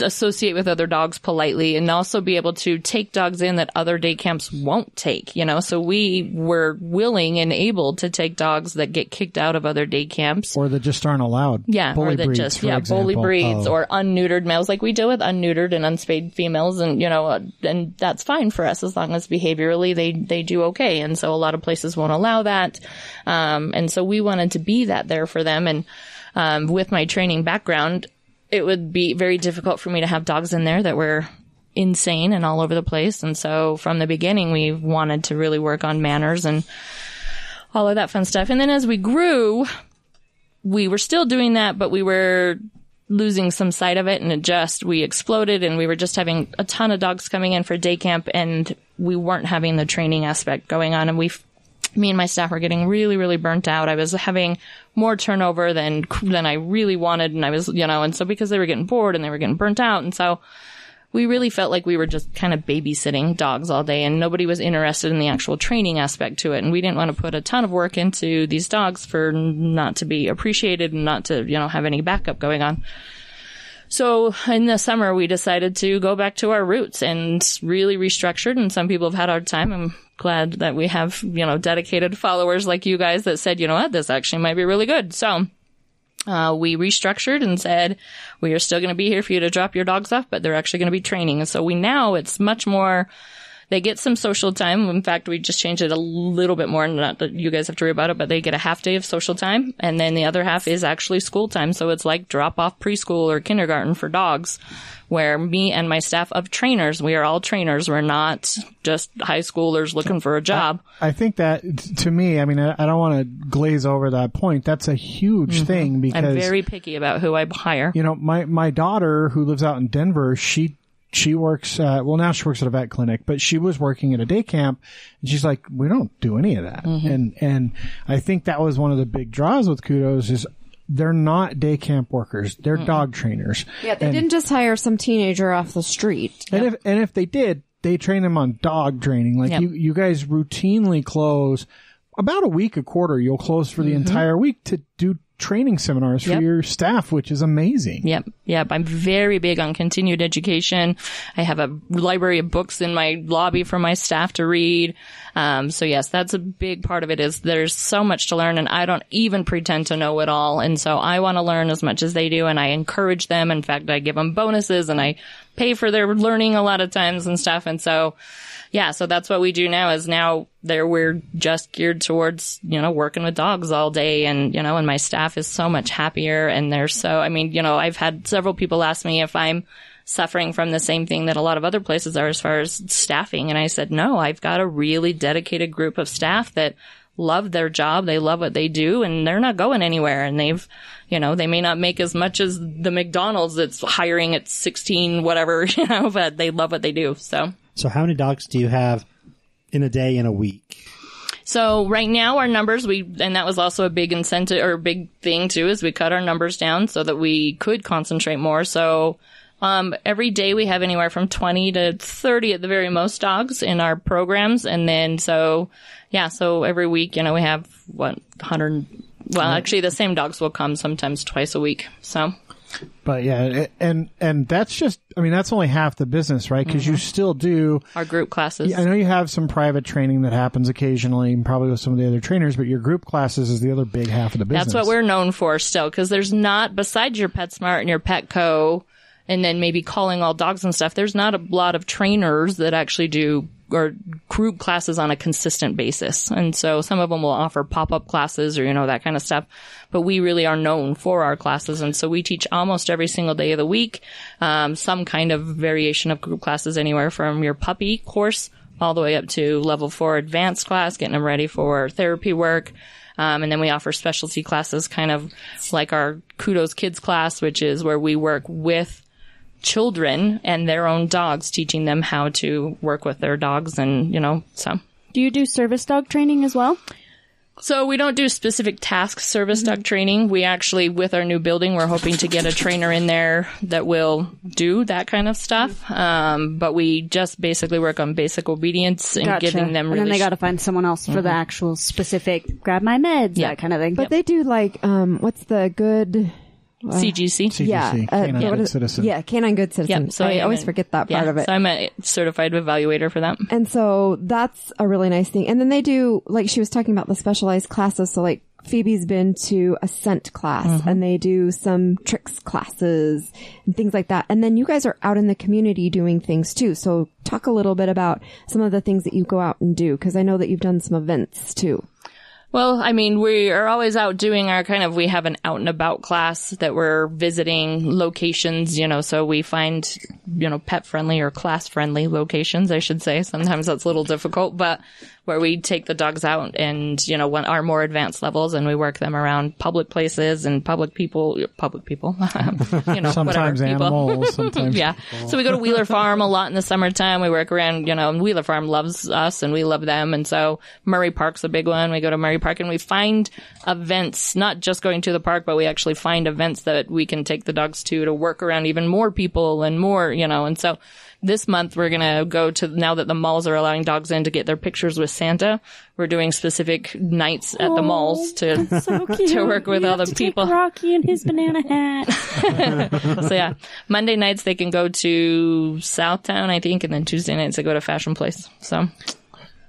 associate with other dogs politely and also be able to take dogs in that other day camps won't take, you know. So we were willing and able to take dogs that get kicked out of other day camps. Or that just aren't allowed. Yeah. Bully or that breeds, just, yeah, example. bully breeds oh. or unneutered males, like we deal with unneutered and unspayed females, and, you know, and that's fine for us as long as behaviorally they, they do okay. And so a lot of places won't allow that. Um, and so we wanted to be that there for them. And, um, with my training background, it would be very difficult for me to have dogs in there that were insane and all over the place. And so from the beginning, we wanted to really work on manners and all of that fun stuff. And then as we grew, we were still doing that, but we were losing some sight of it, and it just, we exploded, and we were just having a ton of dogs coming in for day camp, and we weren't having the training aspect going on. And we me and my staff were getting really, really burnt out. I was having more turnover than than I really wanted, and I was, you know, and so because they were getting bored and they were getting burnt out, and so we really felt like we were just kind of babysitting dogs all day, and nobody was interested in the actual training aspect to it, and we didn't want to put a ton of work into these dogs for not to be appreciated and not to, you know, have any backup going on. So in the summer, we decided to go back to our roots and really restructured. And some people have had a hard time. I'm glad that we have, you know, dedicated followers like you guys that said, you know what, this actually might be really good. So uh we restructured and said, we are still going to be here for you to drop your dogs off, but they're actually going to be training. And so we now it's much more. They get some social time. In fact, we just changed it a little bit more. Not that you guys have to worry about it, but they get a half day of social time. And then the other half is actually school time. So it's like drop off preschool or kindergarten for dogs, where me and my staff of trainers, we are all trainers. We're not just high schoolers looking for a job. I, I think that, to me, I mean, I, I don't want to glaze over that point. That's a huge mm-hmm. thing, because I'm very picky about who I hire. You know, my, my daughter, who lives out in Denver, she She works, uh, well, now she works at a vet clinic, but she was working at a day camp, and she's like, we don't do any of that. Mm-hmm. And, and I think that was one of the big draws with Kudos is they're not day camp workers. They're mm-hmm. dog trainers. Yeah. They and, didn't just hire some teenager off the street. And yep. if, and if they did, they train them on dog training. Like yep. you, you guys routinely close about a week, a quarter. You'll close for the mm-hmm. entire week to do training seminars for yep. your staff, which is amazing. Yep. Yep. I'm very big on continued education. I have a library of books in my lobby for my staff to read. Um, so yes, that's a big part of it, is there's so much to learn, and I don't even pretend to know it all. And so I want to learn as much as they do, and I encourage them. In fact, I give them bonuses and I pay for their learning a lot of times and stuff. And so, yeah, so that's what we do now, is now there we're just geared towards, you know, working with dogs all day. And, you know, and my staff is so much happier, and they're so, I mean, you know, I've had several people ask me if I'm suffering from the same thing that a lot of other places are as far as staffing. And I said, no, I've got a really dedicated group of staff that love their job. They love what they do, and they're not going anywhere. And they've, you know, they may not make as much as the McDonald's that's hiring at sixteen, whatever, you know, but they love what they do. So. So how many dogs do you have in a day, in a week? So right now our numbers, we, and that was also a big incentive or big thing too, is we cut our numbers down so that we could concentrate more. So um every day we have anywhere from twenty to thirty at the very most dogs in our programs. And then so, yeah, so every week, you know, we have what, one hundred, well, actually the same dogs will come sometimes twice a week. So. But yeah, and and that's just, I mean, that's only half the business, right? Because mm-hmm. you still do our group classes. I know you have some private training that happens occasionally, and probably with some of the other trainers, but your group classes is the other big half of the business. That's what we're known for still, because there's not, besides your PetSmart and your Petco, and then maybe calling all dogs and stuff, there's not a lot of trainers that actually do or group classes on a consistent basis. And so some of them will offer pop-up classes or, you know, that kind of stuff. But we really are known for our classes. And so we teach almost every single day of the week, um, some kind of variation of group classes, anywhere from your puppy course all the way up to level four advanced class, getting them ready for therapy work. Um, and then we offer specialty classes, kind of like our Kudos Kids class, which is where we work with children and their own dogs, teaching them how to work with their dogs. And, you know, so. Do you do service dog training as well? So we don't do specific task service mm-hmm. dog training. We actually, with our new building, we're hoping to get a trainer in there that will do that kind of stuff. Um, but we just basically work on basic obedience and gotcha. Getting them really. And then they sh- got to find someone else mm-hmm. for the actual specific grab my meds, yeah. that kind of thing. But yep. they do like, um, what's the good Uh, C G C. Yeah. C G C. Uh, Canine yeah. Good Citizen. Yeah, Canine Good Citizen. Yep, so I, I always a, forget that yeah, part of it. So I'm a certified evaluator for them. And so that's a really nice thing. And then they do, like she was talking about, the specialized classes. So like Phoebe's been to a scent class mm-hmm. and they do some tricks classes and things like that. And then you guys are out in the community doing things too. So talk a little bit about some of the things that you go out and do, because I know that you've done some events too. Well, I mean, we are always out doing our kind of, we have an out and about class that we're visiting locations, you know, so we find, you know, pet friendly or class friendly locations, I should say. Sometimes that's a little difficult, but where we take the dogs out and, you know, our more advanced levels, and we work them around public places and public people, public people, you know, sometimes whatever, animals, people. sometimes yeah. People. So we go to Wheeler Farm a lot in the summertime. We work around, you know, and Wheeler Farm loves us and we love them. And so Murray Park's a big one. We go to Murray Park and we find events, not just going to the park, but we actually find events that we can take the dogs to to work around even more people and more, you know. And so this month we're going to go to, now that the malls are allowing dogs in to get their pictures with Santa, we're doing specific nights at oh, the malls to so to work with all the people. Take Rocky and his banana hat. So yeah, Monday nights they can go to Southtown, I think, and then Tuesday nights they go to Fashion Place. So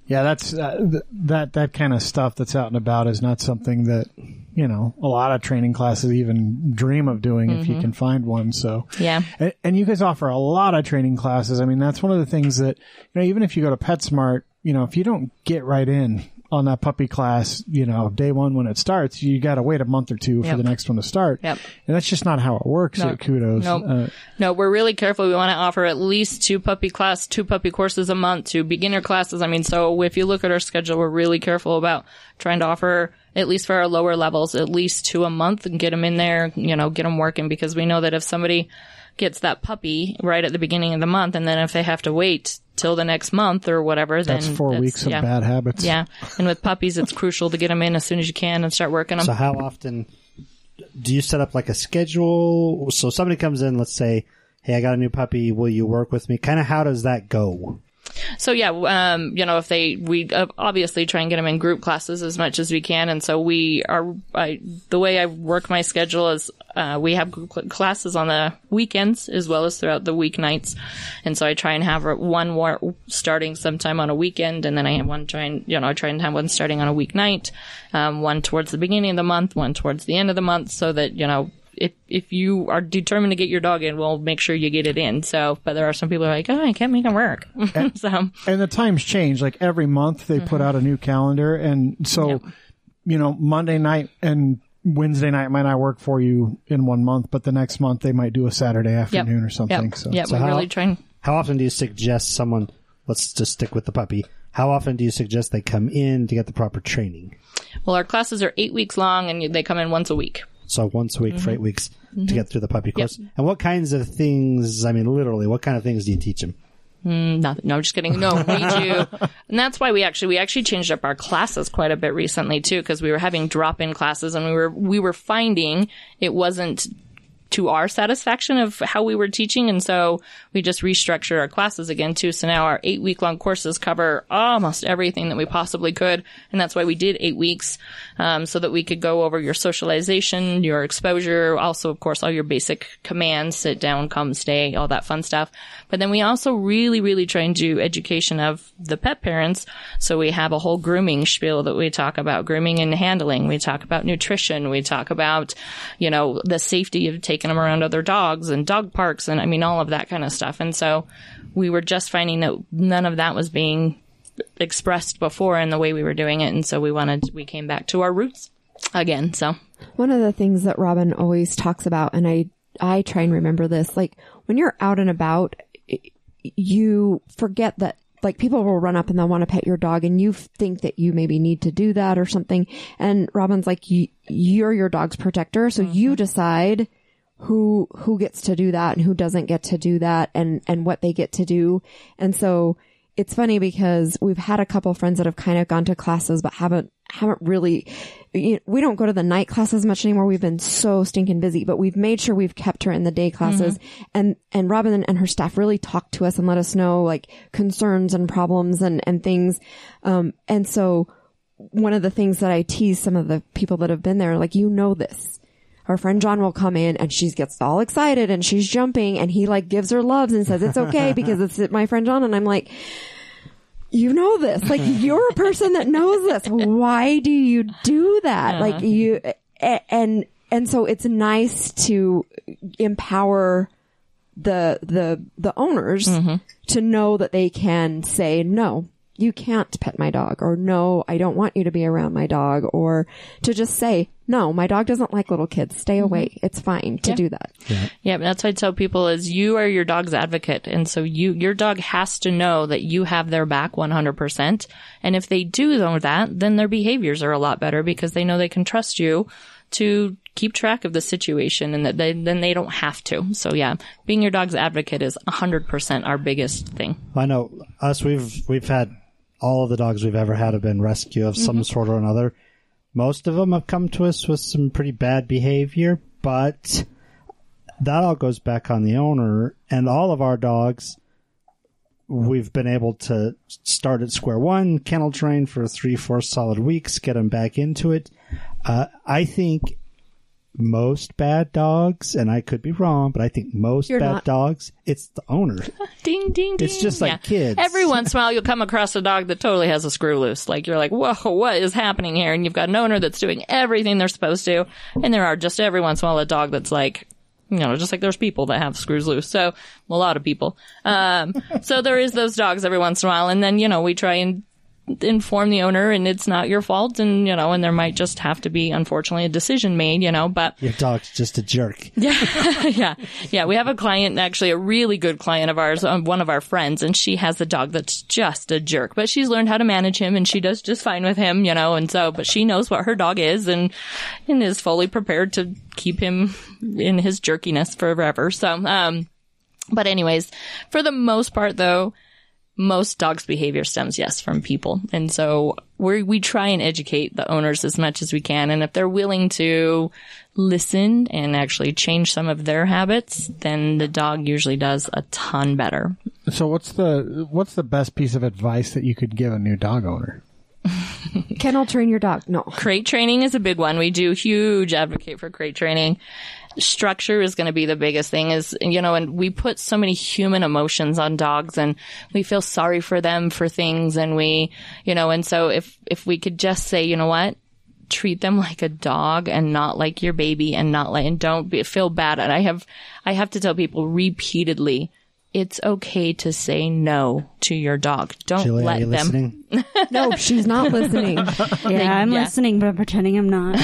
yeah, that's uh, th- that that kind of stuff that's out and about is not something that, you know, a lot of training classes even dream of doing mm-hmm. if you can find one. So yeah, and, and you guys offer a lot of training classes. I mean, that's one of the things that, you know, even if you go to PetSmart, you know, if you don't get right in on that puppy class, you know, day one when it starts, you got to wait a month or two yep. for the next one to start. Yep. And that's just not how it works nope. at Kudos. Nope. Uh, no, we're really careful. We want to offer at least two puppy class, two puppy courses a month, two beginner classes. I mean, so if you look at our schedule, we're really careful about trying to offer, at least for our lower levels, at least two a month and get them in there, you know, get them working, because we know that if somebody gets that puppy right at the beginning of the month, and then if they have to wait till the next month or whatever, that's then four that's four weeks yeah. of bad habits. Yeah. And with puppies, it's crucial to get them in as soon as you can and start working them. So how often do you set up like a schedule? So somebody comes in, let's say, hey, I got a new puppy. Will you work with me? Kind of how does that go? So yeah, um, you know, if they, we obviously try and get them in group classes as much as we can. And so we are, I, the way I work my schedule is, uh, we have group classes on the weekends as well as throughout the weeknights. And so I try and have one more starting sometime on a weekend. And then I have one trying, you know, I try and have one starting on a weeknight, um, one towards the beginning of the month, one towards the end of the month, so that, you know, If if you are determined to get your dog in, we'll make sure you get it in. So, but there are some people who are like, oh, I can't make it work. And, so, and the times change. Like every month they mm-hmm. put out a new calendar. And so, yep. you know, Monday night and Wednesday night might not work for you in one month, but the next month they might do a Saturday afternoon yep. or something. Yep. So, yep. so we're how, really trying. How often do you suggest someone, let's just stick with the puppy, how often do you suggest they come in to get the proper training? Well, our classes are eight weeks long and they come in once a week. So once a week mm-hmm. for eight weeks mm-hmm. to get through the puppy course. Yep. And what kinds of things, I mean, literally, what kind of things do you teach them? Mm, nothing. No, I'm just kidding. No, we do. And that's why we actually, we actually changed up our classes quite a bit recently too, because we were having drop-in classes and we were, we were finding it wasn't to our satisfaction of how we were teaching. And so we just restructured our classes again too. So now our eight week long courses cover almost everything that we possibly could. And that's why we did eight weeks, um, so that we could go over your socialization, your exposure, also, of course, all your basic commands, sit down, come, stay, all that fun stuff. But then we also really, really try and do education of the pet parents. So we have a whole grooming spiel that we talk about grooming and handling. We talk about nutrition. We talk about, you know, the safety of taking taking them around other dogs and dog parks and, I mean, all of that kind of stuff. And so we were just finding that none of that was being expressed before in the way we were doing it. And so we wanted, we came back to our roots again. So one of the things that Robin always talks about, and I, I try and remember this, like when you're out and about, you forget that, like, people will run up and they'll want to pet your dog and you think that you maybe need to do that or something. And Robin's like, you're your dog's protector. So mm-hmm. you decide who who gets to do that and who doesn't get to do that and and what they get to do. And so it's funny because we've had a couple friends that have kind of gone to classes but haven't haven't really, you know, we don't go to the night classes much anymore. We've been so stinking busy, but we've made sure we've kept her in the day classes. Mm-hmm. And and Robin and her staff really talked to us and let us know like concerns and problems and and things. Um and so one of the things that I tease some of the people that have been there, like, you know this. our friend John will come in and she gets all excited and she's jumping and he like gives her loves and says, it's okay because it's my friend John. And I'm like, you know this, like you're a person that knows this. Why do you do that? Uh-huh. Like you, and, and so it's nice to empower the, the, the owners mm-hmm. to know that they can say, no, you can't pet my dog, or no, I don't want you to be around my dog, or to just say, no, my dog doesn't like little kids. Stay away. Mm-hmm. It's fine to yeah. do that. Yeah. yeah. That's what I tell people is you are your dog's advocate. And so you, your dog has to know that you have their back one hundred percent. And if they do know that, then their behaviors are a lot better because they know they can trust you to keep track of the situation and that they, then they don't have to. So yeah, being your dog's advocate is one hundred percent our biggest thing. I know us, we've, we've had all of the dogs we've ever had have been rescue of mm-hmm. some sort or another. Most of them have come to us with some pretty bad behavior, but that all goes back on the owner. And all of our dogs, we've been able to start at square one, kennel train for three, four solid weeks, get them back into it. Uh, I think most bad dogs, and I could be wrong, but I think most You're bad not. dogs, it's the owner. Ding, ding, ding. It's just like yeah. kids. Every once in a while, you'll come across a dog that totally has a screw loose. Like, you're like, whoa, what is happening here? And you've got an owner that's doing everything they're supposed to. And there are just every once in a while a dog that's like, you know, just like there's people that have screws loose. So, a lot of people. Um, so there is those dogs every once in a while. And then, you know, we try and inform the owner and it's not your fault, and you know, and there might just have to be, unfortunately, a decision made, you know, but your dog's just a jerk. yeah yeah yeah we have a client, actually a really good client of ours, um, one of our friends, and she has a dog that's just a jerk, but she's learned how to manage him and she does just fine with him, you know, and so, but she knows what her dog is and and is fully prepared to keep him in his jerkiness forever. So um but anyways, for the most part though, most dogs' behavior stems, yes, from people. And so we we try and educate the owners as much as we can. And if they're willing to listen and actually change some of their habits, then the dog usually does a ton better. So what's the what's the best piece of advice that you could give a new dog owner? Kennel train your dog. No. Crate training is a big one. We do huge advocate for crate training. Structure is going to be the biggest thing is, you know, and we put so many human emotions on dogs and we feel sorry for them for things. And we, you know, and so if, if we could just say, you know what, treat them like a dog and not like your baby and not like, and don't be, feel bad. And I have, I have to tell people repeatedly, it's okay to say no to your dog. Don't Julie, let are you them. Listening? No, she's not listening. Yeah, I'm yeah. listening, but I'm pretending I'm not.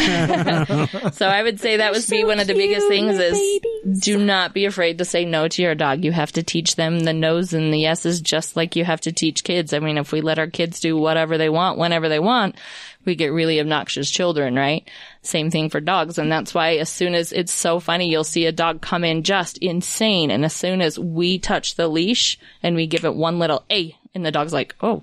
So I would say that would so be one of the biggest things is babies. Do not be afraid to say no to your dog. You have to teach them the no's and the yeses, just like you have to teach kids. I mean, if we let our kids do whatever they want, whenever they want, we get really obnoxious children, right? Same thing for dogs. And that's why as soon as it's so funny, you'll see a dog come in just insane. And as soon as we touch the leash and we give it one little A, and the dog's like, oh,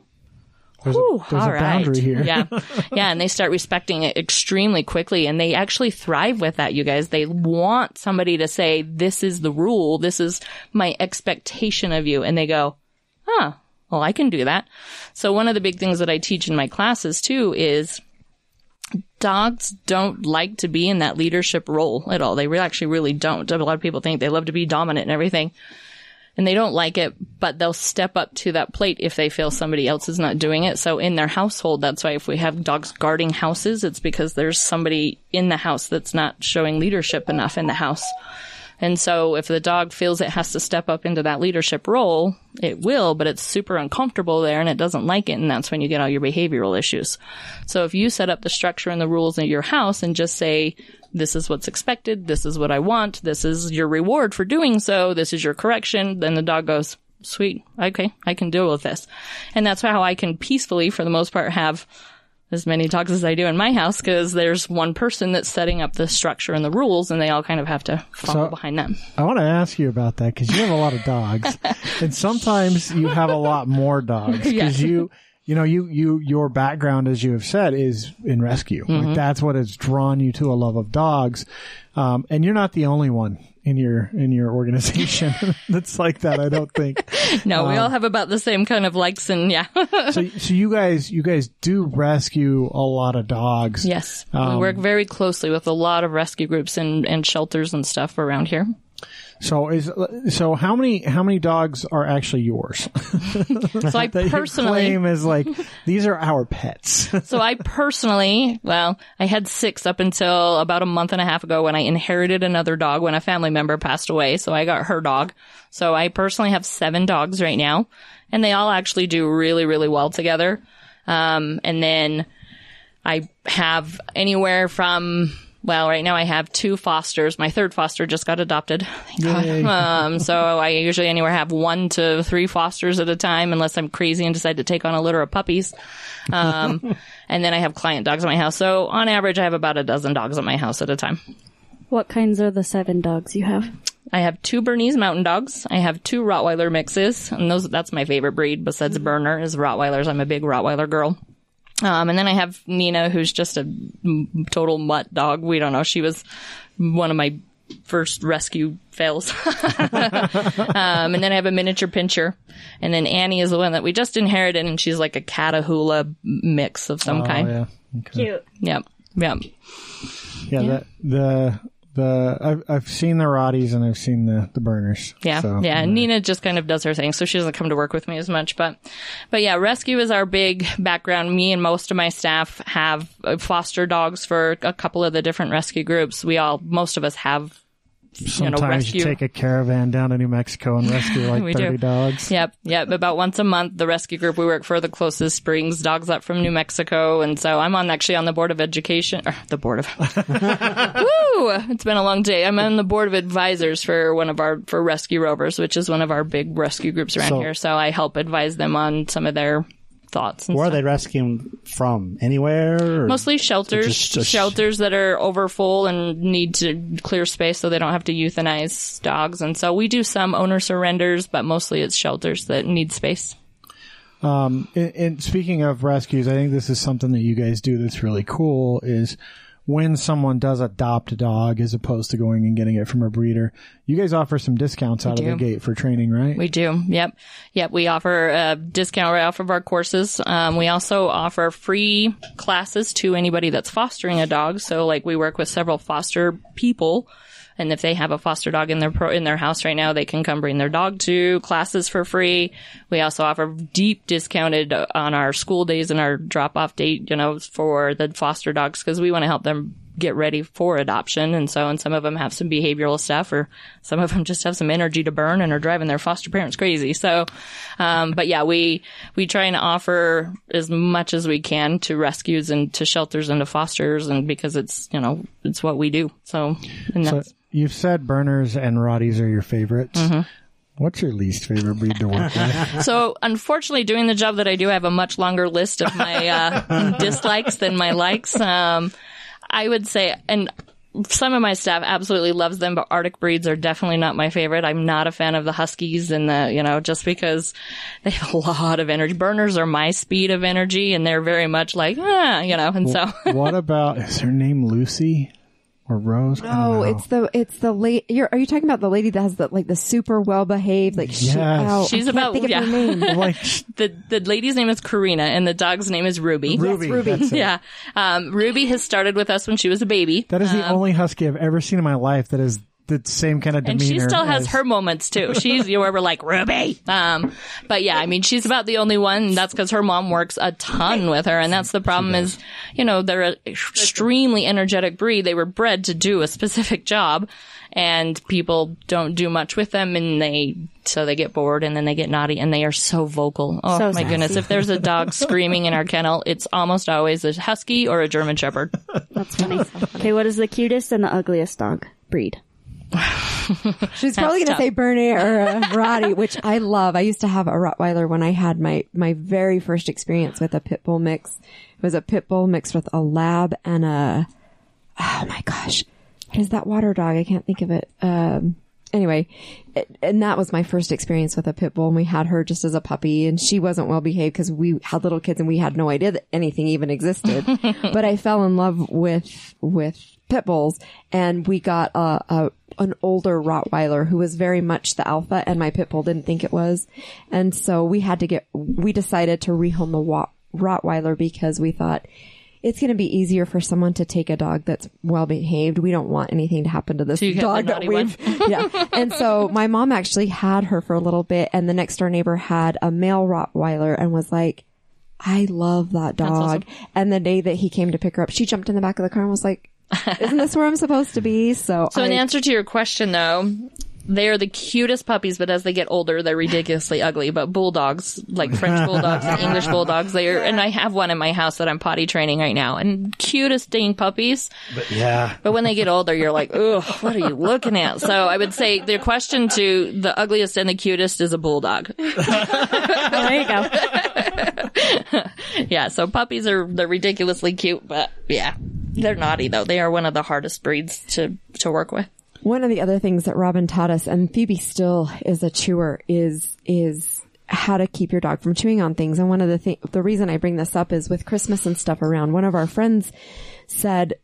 there's, Ooh, a, there's all a boundary right. here. Yeah. Yeah. And they start respecting it extremely quickly. And they actually thrive with that, you guys. They want somebody to say, this is the rule. This is my expectation of you. And they go, huh. Well, I can do that. So one of the big things that I teach in my classes, too, is dogs don't like to be in that leadership role at all. They re- actually really don't. A lot of people think they love to be dominant and everything, and they don't like it, but they'll step up to that plate if they feel somebody else is not doing it. So in their household, that's why if we have dogs guarding houses, it's because there's somebody in the house that's not showing leadership enough in the house. And so if the dog feels it has to step up into that leadership role, it will, but it's super uncomfortable there and it doesn't like it. And that's when you get all your behavioral issues. So if you set up the structure and the rules in your house and just say, this is what's expected. This is what I want. This is your reward for doing so. This is your correction. Then the dog goes, sweet. Okay. I can deal with this. And that's how I can peacefully, for the most part, have as many dogs as I do in my house, because there's one person that's setting up the structure and the rules, and they all kind of have to follow so, behind them. I want to ask you about that, because you have a lot of dogs, and sometimes you have a lot more dogs, because yeah. you, you know, you, you, your background, as you have said, is in rescue. Mm-hmm. Like, that's what has drawn you to a love of dogs, um, and you're not the only one in your in your organization that's like that. I don't think. No, um, we all have about the same kind of likes and yeah. so, so you guys, you guys do rescue a lot of dogs. Yes, um, we work very closely with a lot of rescue groups and, and shelters and stuff around here. So is so how many how many dogs are actually yours? So I that personally you claim is like these are our pets. So I personally, well, I had six up until about a month and a half ago when I inherited another dog when a family member passed away. So I got her dog. So I personally have seven dogs right now, and they all actually do really really well together. Um, and then I have anywhere from. Well, right now I have two fosters. My third foster just got adopted. Thank God. Um, so I usually anywhere have one to three fosters at a time, unless I'm crazy and decide to take on a litter of puppies. Um, and then I have client dogs at my house. So on average, I have about a dozen dogs at my house at a time. What kinds are the seven dogs you have? I have two Bernese Mountain Dogs. I have two Rottweiler mixes, and those that's my favorite breed besides mm-hmm. Berner is Rottweilers. I'm a big Rottweiler girl. Um, and then I have Nina, who's just a total mutt dog. We don't know. She was one of my first rescue fails. um, and then I have a miniature pincher. And then Annie is the one that we just inherited, and she's like a Catahoula mix of some oh, kind. Yeah. Okay. Cute. Yep. Yep. Yeah. Yeah. The, the, the, I've, I've seen the Rotties and I've seen the, the Burners. Yeah. So, yeah. And Nina just kind of does her thing. So she doesn't come to work with me as much. But, but yeah, rescue is our big background. Me and most of my staff have foster dogs for a couple of the different rescue groups. We all, most of us have. Sometimes you know, rescue. You take a caravan down to New Mexico and rescue like thirty do. dogs. Yep, yep. About once a month, the rescue group we work for, the closest, brings dogs up from New Mexico, and so I'm on actually on the board of education, or the board of. Woo! It's been a long day. I'm on the board of advisors for one of our for Rescue Rovers, which is one of our big rescue groups around so, here. So I help advise them on some of their. Thoughts. And Where stuff. Are they rescuing from? Anywhere? Or Mostly shelters. Just, just... Shelters that are overfull and need to clear space so they don't have to euthanize dogs. And so we do some owner surrenders, but mostly it's shelters that need space. Um, and, and speaking of rescues, I think this is something that you guys do that's really cool is when someone does adopt a dog as opposed to going and getting it from a breeder, you guys offer some discounts out of the gate for training, right? We do. Yep. Yep. We offer a discount right off of our courses. Um, we also offer free classes to anybody that's fostering a dog. So like we work with several foster people. And if they have a foster dog in their pro- in their house right now, they can come bring their dog to classes for free. We also offer deep discounted on our school days and our drop-off date, you know, for the foster dogs because we want to help them get ready for adoption. And so, and some of them have some behavioral stuff or some of them just have some energy to burn and are driving their foster parents crazy. So, um, but yeah, we, we try and offer as much as we can to rescues and to shelters and to fosters and because it's, you know, it's what we do. So, and that's. So- You've said Berners and Rotties are your favorites. Mm-hmm. What's your least favorite breed to work with? So, unfortunately, doing the job that I do, I have a much longer list of my uh, dislikes than my likes. Um, I would say, and some of my staff absolutely loves them, but Arctic breeds are definitely not my favorite. I'm not a fan of the Huskies and the, you know, just because they have a lot of energy. Berners are my speed of energy, and they're very much like, ah, you know, and so. What about, is her name Lucy? Or Rose? No, it's the it's the late. You're, are you talking about the lady that has the like the super well behaved like yes. she, oh, she's I can't about think of yeah. her name. Like the the lady's name is Karina and the dog's name is Ruby. Ruby, yes, Ruby. That's it. Yeah. Um, Ruby has started with us when she was a baby. That is the um, only husky I've ever seen in my life that is. The same kind of demeanor. And she still has as... her moments, too. She's, you were like, Ruby. Um, but, yeah, I mean, she's about the only one. And that's because her mom works a ton with her. And that's the problem is, you know, they're an extremely energetic breed. They were bred to do a specific job. And people don't do much with them, and they so they get bored, and then they get naughty, and they are so vocal. Oh, so my sassy. Goodness. If there's a dog screaming in our kennel, it's almost always a Husky or a German Shepherd. That's funny. Okay, what is the cutest and the ugliest dog breed? She's probably going to say Bernie or a Rottie, which I love. I used to have a Rottweiler when I had my, my very first experience with a pit bull mix. It was a pit bull mixed with a lab and a, oh my gosh, what is that water dog? I can't think of it. Um, anyway, it, and that was my first experience with a pit bull. And we had her just as a puppy, and she wasn't well behaved because we had little kids and we had no idea that anything even existed. But I fell in love with with pit bulls, and we got a, a an older Rottweiler who was very much the alpha, and my pit bull didn't think it was. And so we had to get we decided to rehome the wa- Rottweiler because we thought, it's going to be easier for someone to take a dog that's well behaved. We don't want anything to happen to this so dog that we've, yeah. And so my mom actually had her for a little bit, and the next door neighbor had a male Rottweiler and was like, I love that dog. Awesome. And the day that he came to pick her up, she jumped in the back of the car and was like, isn't this where I'm supposed to be? So, so I, in answer to your question though, they are the cutest puppies, but as they get older, they're ridiculously ugly. But bulldogs, like French bulldogs and English bulldogs, they are, and I have one in my house that I'm potty training right now, and cutest dang puppies. But yeah. But when they get older, you're like, ugh, what are you looking at? So I would say the question to the ugliest and the cutest is a bulldog. There you go. Yeah, so puppies are, they're ridiculously cute, but yeah, they're naughty though. They are one of the hardest breeds to, to work with. One of the other things that Robin taught us, and Phoebe still is a chewer, is is how to keep your dog from chewing on things. And one of the thing, the reason I bring this up is with Christmas and stuff around, one of our friends said,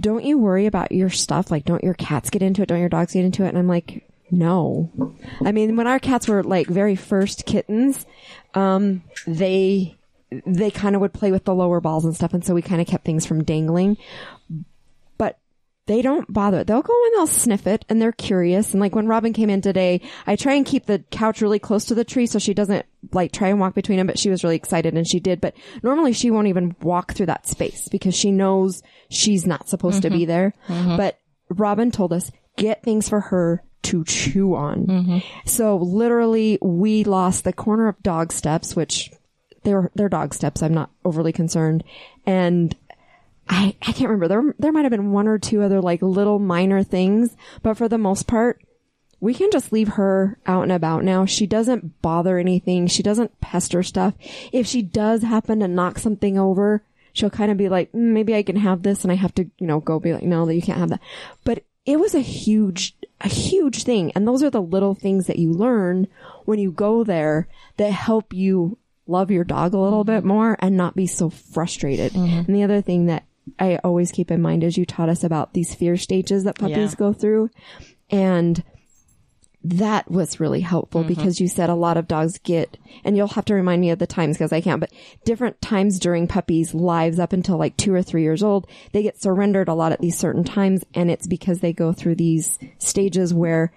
don't you worry about your stuff? Like, don't your cats get into it? Don't your dogs get into it? And I'm like, no. I mean, when our cats were like very first kittens, um, they, they kind of would play with the lower balls and stuff. And so we kind of kept things from dangling. They don't bother. They'll go and they'll sniff it, and they're curious. And like when Robin came in today, I try and keep the couch really close to the tree so she doesn't like try and walk between them, but she was really excited and she did. But normally she won't even walk through that space because she knows she's not supposed mm-hmm. to be there. Mm-hmm. But Robin told us, get things for her to chew on. Mm-hmm. So literally we lost the corner of dog steps, which they're, they're dog steps. I'm not overly concerned. And I, I can't remember. There there might have been one or two other like little minor things, but for the most part, we can just leave her out and about now. She doesn't bother anything. She doesn't pester stuff. If she does happen to knock something over, she'll kind of be like, mm, maybe I can have this, and I have to, you know, go be like, no, you can't have that. But it was a huge, a huge thing. And those are the little things that you learn when you go there that help you love your dog a little bit more and not be so frustrated. Mm-hmm. And the other thing that I always keep in mind is you taught us about these fear stages that puppies yeah. go through. And that was really helpful mm-hmm. because you said a lot of dogs get, and you'll have to remind me of the times because I can't, but different times during puppies' lives up until like two or three years old, they get surrendered a lot at these certain times. And it's because they go through these stages where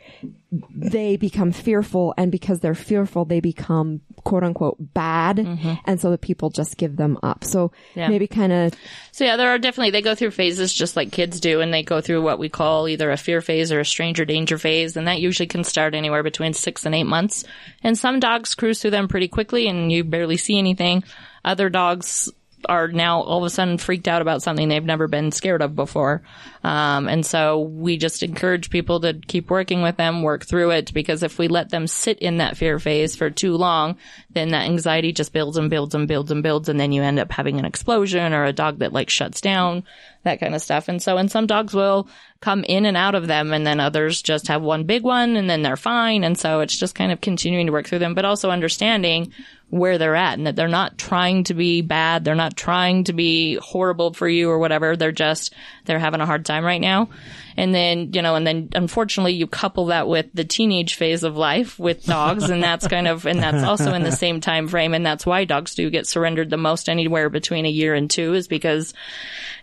they become fearful, and because they're fearful, they become quote unquote bad. Mm-hmm. And so the people just give them up. So yeah. maybe kind of. So yeah, there are definitely, they go through phases just like kids do. And they go through what we call either a fear phase or a stranger danger phase. And that usually can start anywhere between six and eight months. And some dogs cruise through them pretty quickly and you barely see anything. Other dogs are now all of a sudden freaked out about something they've never been scared of before. Um, and so we just encourage people to keep working with them, work through it, because if we let them sit in that fear phase for too long, then that anxiety just builds and builds and builds and builds. And then you end up having an explosion or a dog that like shuts down, that kind of stuff. And so, and some dogs will come in and out of them, and then others just have one big one and then they're fine. And so it's just kind of continuing to work through them, but also understanding where they're at, and that they're not trying to be bad. They're not trying to be horrible for you or whatever. They're just, they're having a hard time right now. And then, you know, and then unfortunately you couple that with the teenage phase of life with dogs. And that's kind of, and that's also in the same time frame. And that's why dogs do get surrendered the most, anywhere between a year and two, is because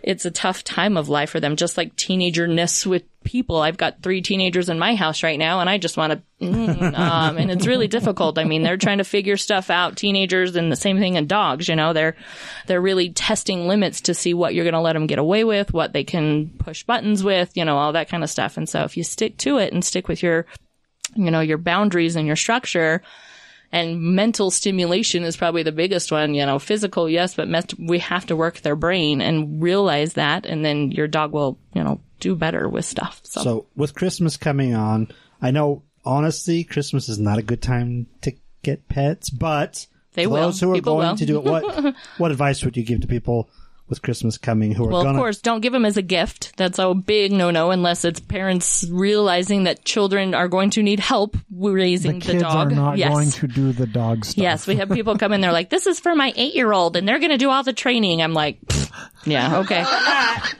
it's a tough time of life for them. Just like teenagerness with people. I've got three teenagers in my house right now, and I just want to, mm, um, and it's really difficult. I mean, they're trying to figure stuff out, teenagers, and the same thing in dogs, you know, they're, they're really testing limits to see what you're going to let them get away with, what they can push buttons with, you know, all that kind of stuff. And so if you stick to it and stick with your, you know, your boundaries and your structure, and mental stimulation is probably the biggest one, you know, physical, yes, but mess- we have to work their brain and realize that, and then your dog will, you know, do better with stuff. So. so with Christmas coming on, I know, honestly, Christmas is not a good time to get pets, but they will. Those who are people going will. to do it, what, what advice would you give to people with Christmas coming who are well, gonna... Well, of course, don't give them as a gift. That's a big no-no unless it's parents realizing that children are going to need help raising the, the dog. The kids are not yes. going to do the dog stuff. Yes, we have people come in, they're like, this is for my eight-year-old, and they're going to do all the training. I'm like, yeah, okay.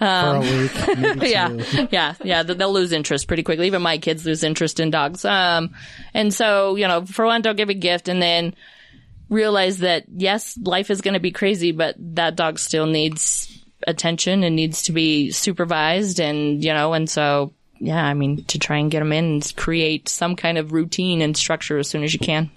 Um, for a week, maybe yeah, yeah, yeah. They'll lose interest pretty quickly. Even my kids lose interest in dogs. Um, and so, you know, for one, don't give a gift, and then... realize that, yes, life is going to be crazy, but that dog still needs attention and needs to be supervised. And, you know, and so, yeah, I mean, to try and get them in and create some kind of routine and structure as soon as you can.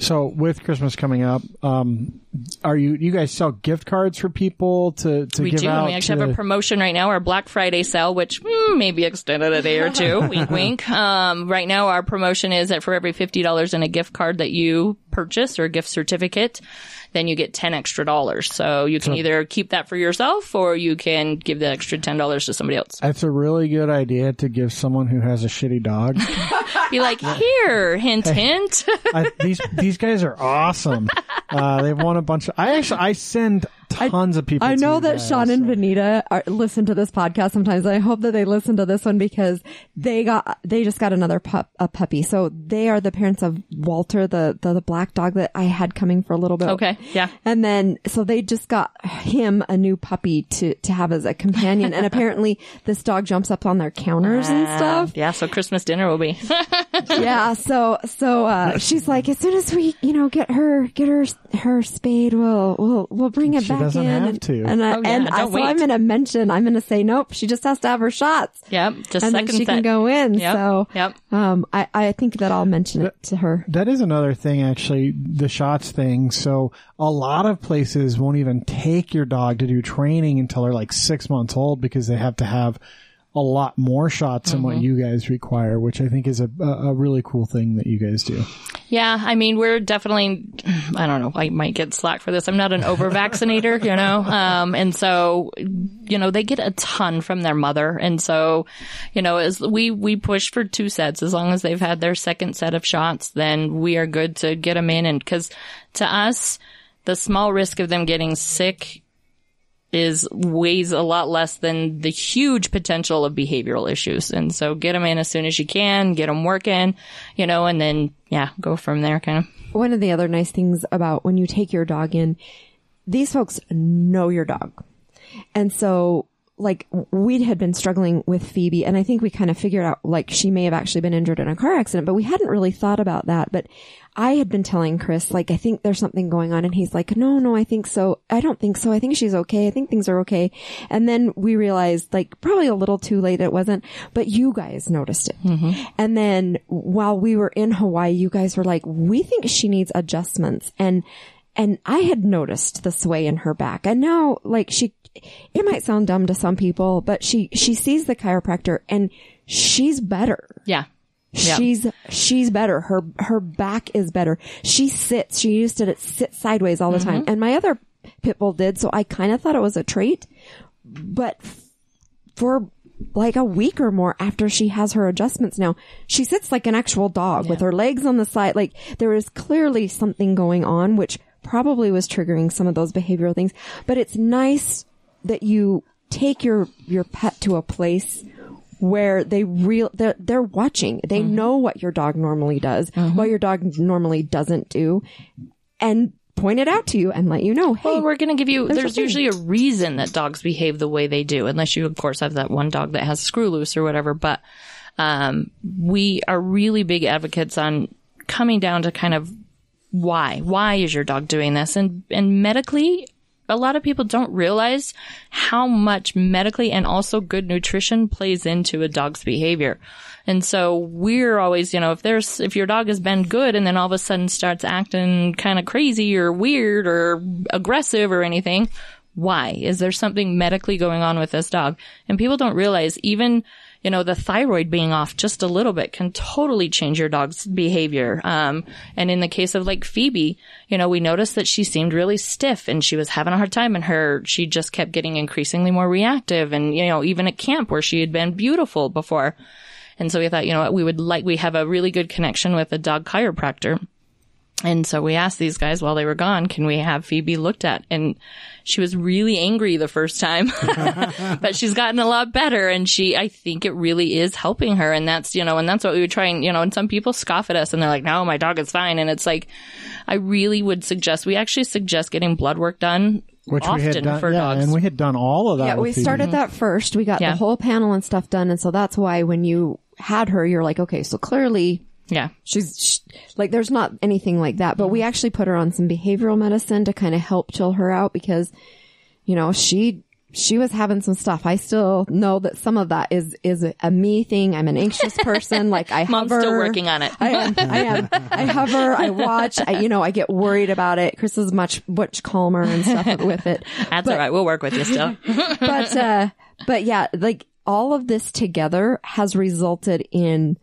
So with Christmas coming up, um, are you, you guys sell gift cards for people to, to we give do, out? We do. We actually to... have a promotion right now, our Black Friday sale, which mm, maybe extended a day or two, wink, wink. Um, right now, our promotion is that for every fifty dollars in a gift card that you purchase or a gift certificate, then you get ten extra dollars. So you can so, either keep that for yourself or you can give that extra ten dollars to somebody else. That's a really good idea to give someone who has a shitty dog. Be like, here, hint, hey, hint. I, these these guys are awesome. Uh, they've won a bunch of... I actually I send tons I, of people I to know that guys, Sean so. and Vanita are, listen to this podcast sometimes. I hope that they listen to this one because they got they just got another pup, a puppy. So they are the parents of Walter, the, the, the black dog that I had coming for a little bit. Okay, yeah. And then, so they just got him a new puppy to, to have as a companion. And apparently this dog jumps up on their counters uh, and stuff. Yeah, so Christmas dinner will be... yeah, so so uh, she's like, as soon as we, you know, get her get her her spayed, we'll we'll we'll bring it she back doesn't in. Have and, to. And, I, oh, yeah, and I, so I'm gonna mention, I'm gonna say nope. She just has to have her shots. Yep, just and second then she set. Can go in. Yep, so yep. Um, I I think that I'll mention that, it to her. That is another thing, actually, the shots thing. So a lot of places won't even take your dog to do training until they're like six months old because they have to have a lot more shots than mm-hmm. what you guys require, which I think is a, a really cool thing that you guys do. Yeah. I mean, we're definitely, I don't know, I might get slack for this. I'm not an over vaccinator, you know? Um, and so, you know, they get a ton from their mother. And so, you know, as we, we push for two sets, as long as they've had their second set of shots, then we are good to get them in. And cause to us, the small risk of them getting sick is weighs a lot less than the huge potential of behavioral issues. And so get them in as soon as you can, get them working, you know, and then, yeah, go from there kind of. One of the other nice things about when you take your dog in, these folks know your dog. And so, like, we had been struggling with Phoebe, and I think we kind of figured out, like, she may have actually been injured in a car accident, but we hadn't really thought about that. But I had been telling Chris, like, I think there's something going on. And he's like, no, no, I think so. I don't think so. I think she's okay. I think things are okay. And then we realized, like, probably a little too late it wasn't, but you guys noticed it. Mm-hmm. And then while we were in Hawaii, you guys were like, we think she needs adjustments. And, and I had noticed the sway in her back. And now, like, she, it might sound dumb to some people, but she, she sees the chiropractor and she's better. Yeah. Yep. She's, she's better. Her, her back is better. She sits. She used to sit sideways all the mm-hmm. time. And my other pit bull did. So I kind of thought it was a trait, but for like a week or more after she has her adjustments now, she sits like an actual dog yeah. with her legs on the side. Like there is clearly something going on, which probably was triggering some of those behavioral things, but it's nice that you take your, your pet to a place where they real they're, they're watching. They mm-hmm. know what your dog normally does, mm-hmm. what your dog normally doesn't do, and point it out to you and let you know, hey, well, we're going to give you, there's, there's usually a reason that dogs behave the way they do, unless you, of course, have that one dog that has a screw loose or whatever. But um, we are really big advocates on coming down to kind of why. Why is your dog doing this? And, and medically, a lot of people don't realize how much medically and also good nutrition plays into a dog's behavior. And so we're always, you know, if there's, if your dog has been good and then all of a sudden starts acting kind of crazy or weird or aggressive or anything, why? Is there something medically going on with this dog? And people don't realize even, you know, the thyroid being off just a little bit can totally change your dog's behavior. Um, and in the case of like Phoebe, you know, we noticed that she seemed really stiff and she was having a hard time and her, she just kept getting increasingly more reactive. And, you know, even at camp where she had been beautiful before. And so we thought, you know what, we would like, we have a really good connection with a dog chiropractor. And so we asked these guys while they were gone, can we have Phoebe looked at? And she was really angry the first time, but she's gotten a lot better. And she, I think it really is helping her. And that's, you know, and that's what we would try and, you know, and some people scoff at us and they're like, no, my dog is fine. And it's like, I really would suggest, we actually suggest getting blood work done. Which often we had done, for yeah, dogs. And we had done all of that. Yeah, we started that first. We got yeah. the whole panel and stuff done. And so that's why when you had her, you're like, okay, so clearly... Yeah. She's she, like, there's not anything like that, but we actually put her on some behavioral medicine to kind of help chill her out because, you know, she, she was having some stuff. I still know that some of that is, is a, a me thing. I'm an anxious person. Like I Mom's hover. Still working on it. I am. I am. I hover. I watch. I, you know, I get worried about it. Chris is much, much calmer and stuff with it. That's but, all right. We'll work with you still. but, uh, but yeah, like all of this together has resulted in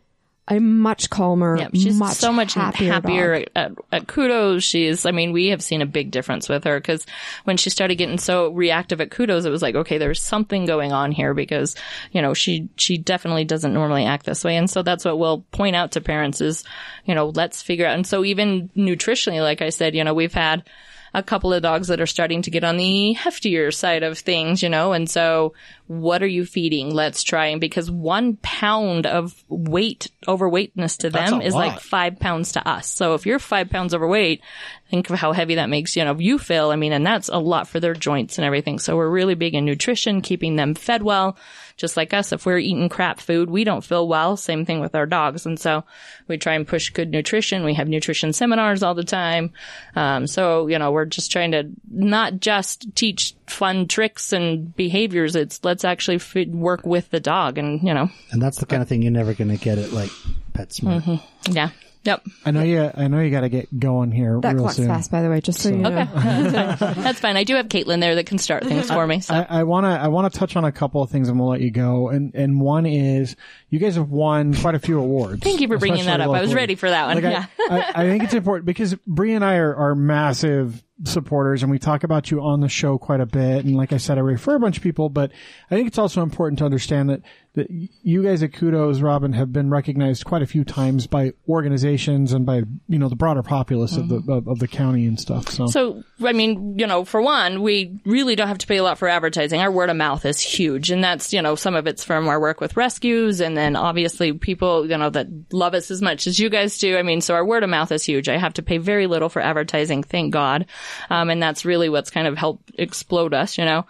I'm much calmer. Yeah, she's much so much happier. happier at, at Kudos, she's, I mean, we have seen a big difference with her because when she started getting so reactive at Kudos, it was like, okay, there's something going on here because, you know, she, she definitely doesn't normally act this way. And so that's what we'll point out to parents is, you know, let's figure out. And so even nutritionally, like I said, you know, we've had a couple of dogs that are starting to get on the heftier side of things, you know, and so what are you feeding? Let's try. And because one pound of weight, overweightness to them is like five pounds to us. So if you're five pounds overweight, think of how heavy that makes, you know, you feel. I mean, and that's a lot for their joints and everything. So we're really big in nutrition, keeping them fed well. Just like us, if we're eating crap food, we don't feel well. Same thing with our dogs. And so we try and push good nutrition. We have nutrition seminars all the time. Um, so, you know, we're just trying to not just teach fun tricks and behaviors. It's let's actually f- work with the dog and, you know. And that's the kind of thing you're never going to get at like PetSmart. Mm-hmm. Yeah. Yep. I know you, I know you got to get going here that real soon. That clock's fast, by the way, just so, so. you know. Okay. That's fine. That's fine. I do have Caitlin there that can start things for me. So. I want to, I want to touch on a couple of things and we'll let you go. And, and one is you guys have won quite a few awards. Thank you for bringing that up. Locally. I was ready for that one. Like yeah. I, I, I think it's important because Bre and I are, are massive supporters and we talk about you on the show quite a bit. And like I said, I refer a bunch of people, but I think it's also important to understand that, that you guys at Kudos, Robin, have been recognized quite a few times by organizations and by, you know, the broader populace mm-hmm. of the, of, of the county and stuff. So. so, I mean, you know, for one, we really don't have to pay a lot for advertising. Our word of mouth is huge. And that's, you know, some of it's from our work with rescues and then obviously people, you know, that love us as much as you guys do. I mean, so our word of mouth is huge. I have to pay very little for advertising. Thank God. Um, and that's really what's kind of helped explode us, you know.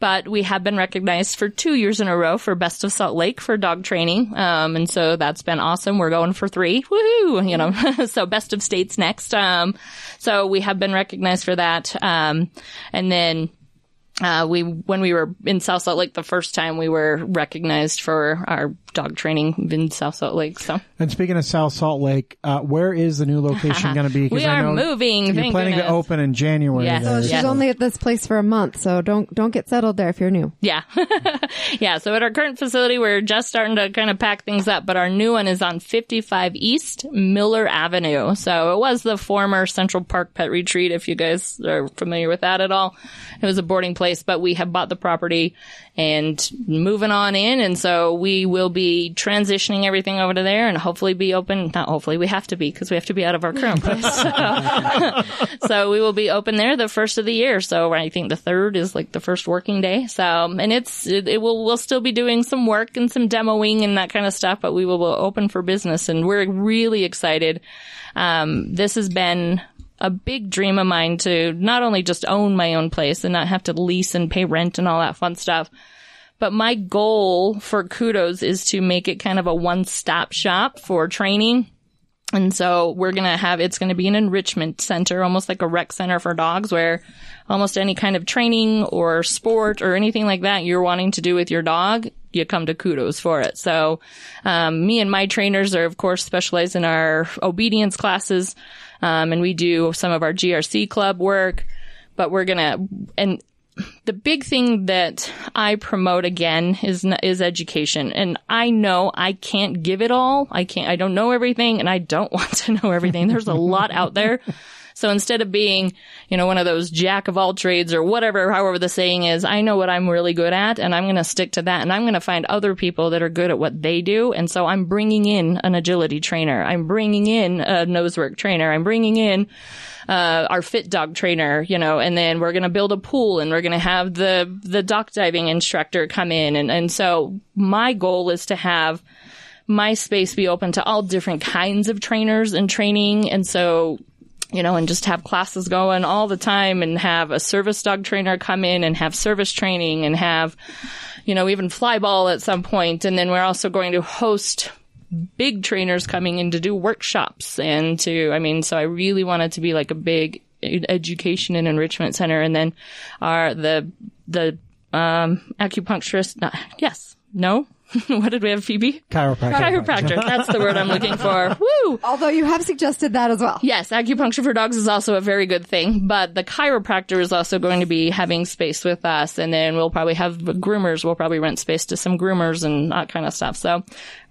But we have been recognized for two years in a row for Best of Salt Lake for dog training. Um, and so that's been awesome. We're going for three. Woohoo! You know, so Best of States next. Um, so we have been recognized for that. Um, and then, uh, we, when we were in South Salt Lake the first time, we were recognized for our dog training in South Salt Lake. So, and speaking of South Salt Lake, uh, where is the new location going to be? We are I know moving. You're Thank planning goodness. to open in January. Yeah, so she's yeah. only at this place for a month, so don't don't get settled there if you're new. Yeah, yeah. So at our current facility, we're just starting to kind of pack things up, but our new one is on fifty-five East Miller Avenue. So it was the former Central Park Pet Retreat, if you guys are familiar with that at all. It was a boarding place, but we have bought the property and moving on in, and so we will be transitioning everything over to there and hopefully be open. Not hopefully, we have to be because we have to be out of our current place. So, so we will be open there the first of the year. So I think the third is like the first working day. So and it's it, it will we'll still be doing some work and some demoing and that kind of stuff, but we will, will open for business and we're really excited. Um, this has been a big dream of mine to not only just own my own place and not have to lease and pay rent and all that fun stuff. But my goal for Kudos is to make it kind of a one-stop shop for training. And so we're going to have, it's going to be an enrichment center, almost like a rec center for dogs where almost any kind of training or sport or anything like that you're wanting to do with your dog, you come to Kudos for it. So, um, me and my trainers are, of course, specialized in our obedience classes. Um, and we do some of our G R C club work, but we're going to, and, the big thing that I promote again is is education, and I know I can't give it all. I can't. I don't know everything, and I don't want to know everything. There's a lot out there. So instead of being, you know, one of those jack of all trades or whatever, however the saying is, I know what I'm really good at and I'm going to stick to that. And I'm going to find other people that are good at what they do. And so I'm bringing in an agility trainer. I'm bringing in a nosework trainer. I'm bringing in uh our fit dog trainer, you know, and then we're going to build a pool and we're going to have the, the dock diving instructor come in. And, and so my goal is to have my space be open to all different kinds of trainers and training. And so, you know, and just have classes going all the time and have a service dog trainer come in and have service training and have, you know, even fly ball at some point. And then we're also going to host big trainers coming in to do workshops and to, I mean, so I really want it to be like a big education and enrichment center. And then our, the, the, um, acupuncturist, not, yes, no. What did we have, Phoebe? Chiropractor. Chiropractor. That's the word I'm looking for. Woo! Although you have suggested that as well. Yes, acupuncture for dogs is also a very good thing, but the chiropractor is also going to be having space with us, and then we'll probably have groomers. We'll probably rent space to some groomers and that kind of stuff. So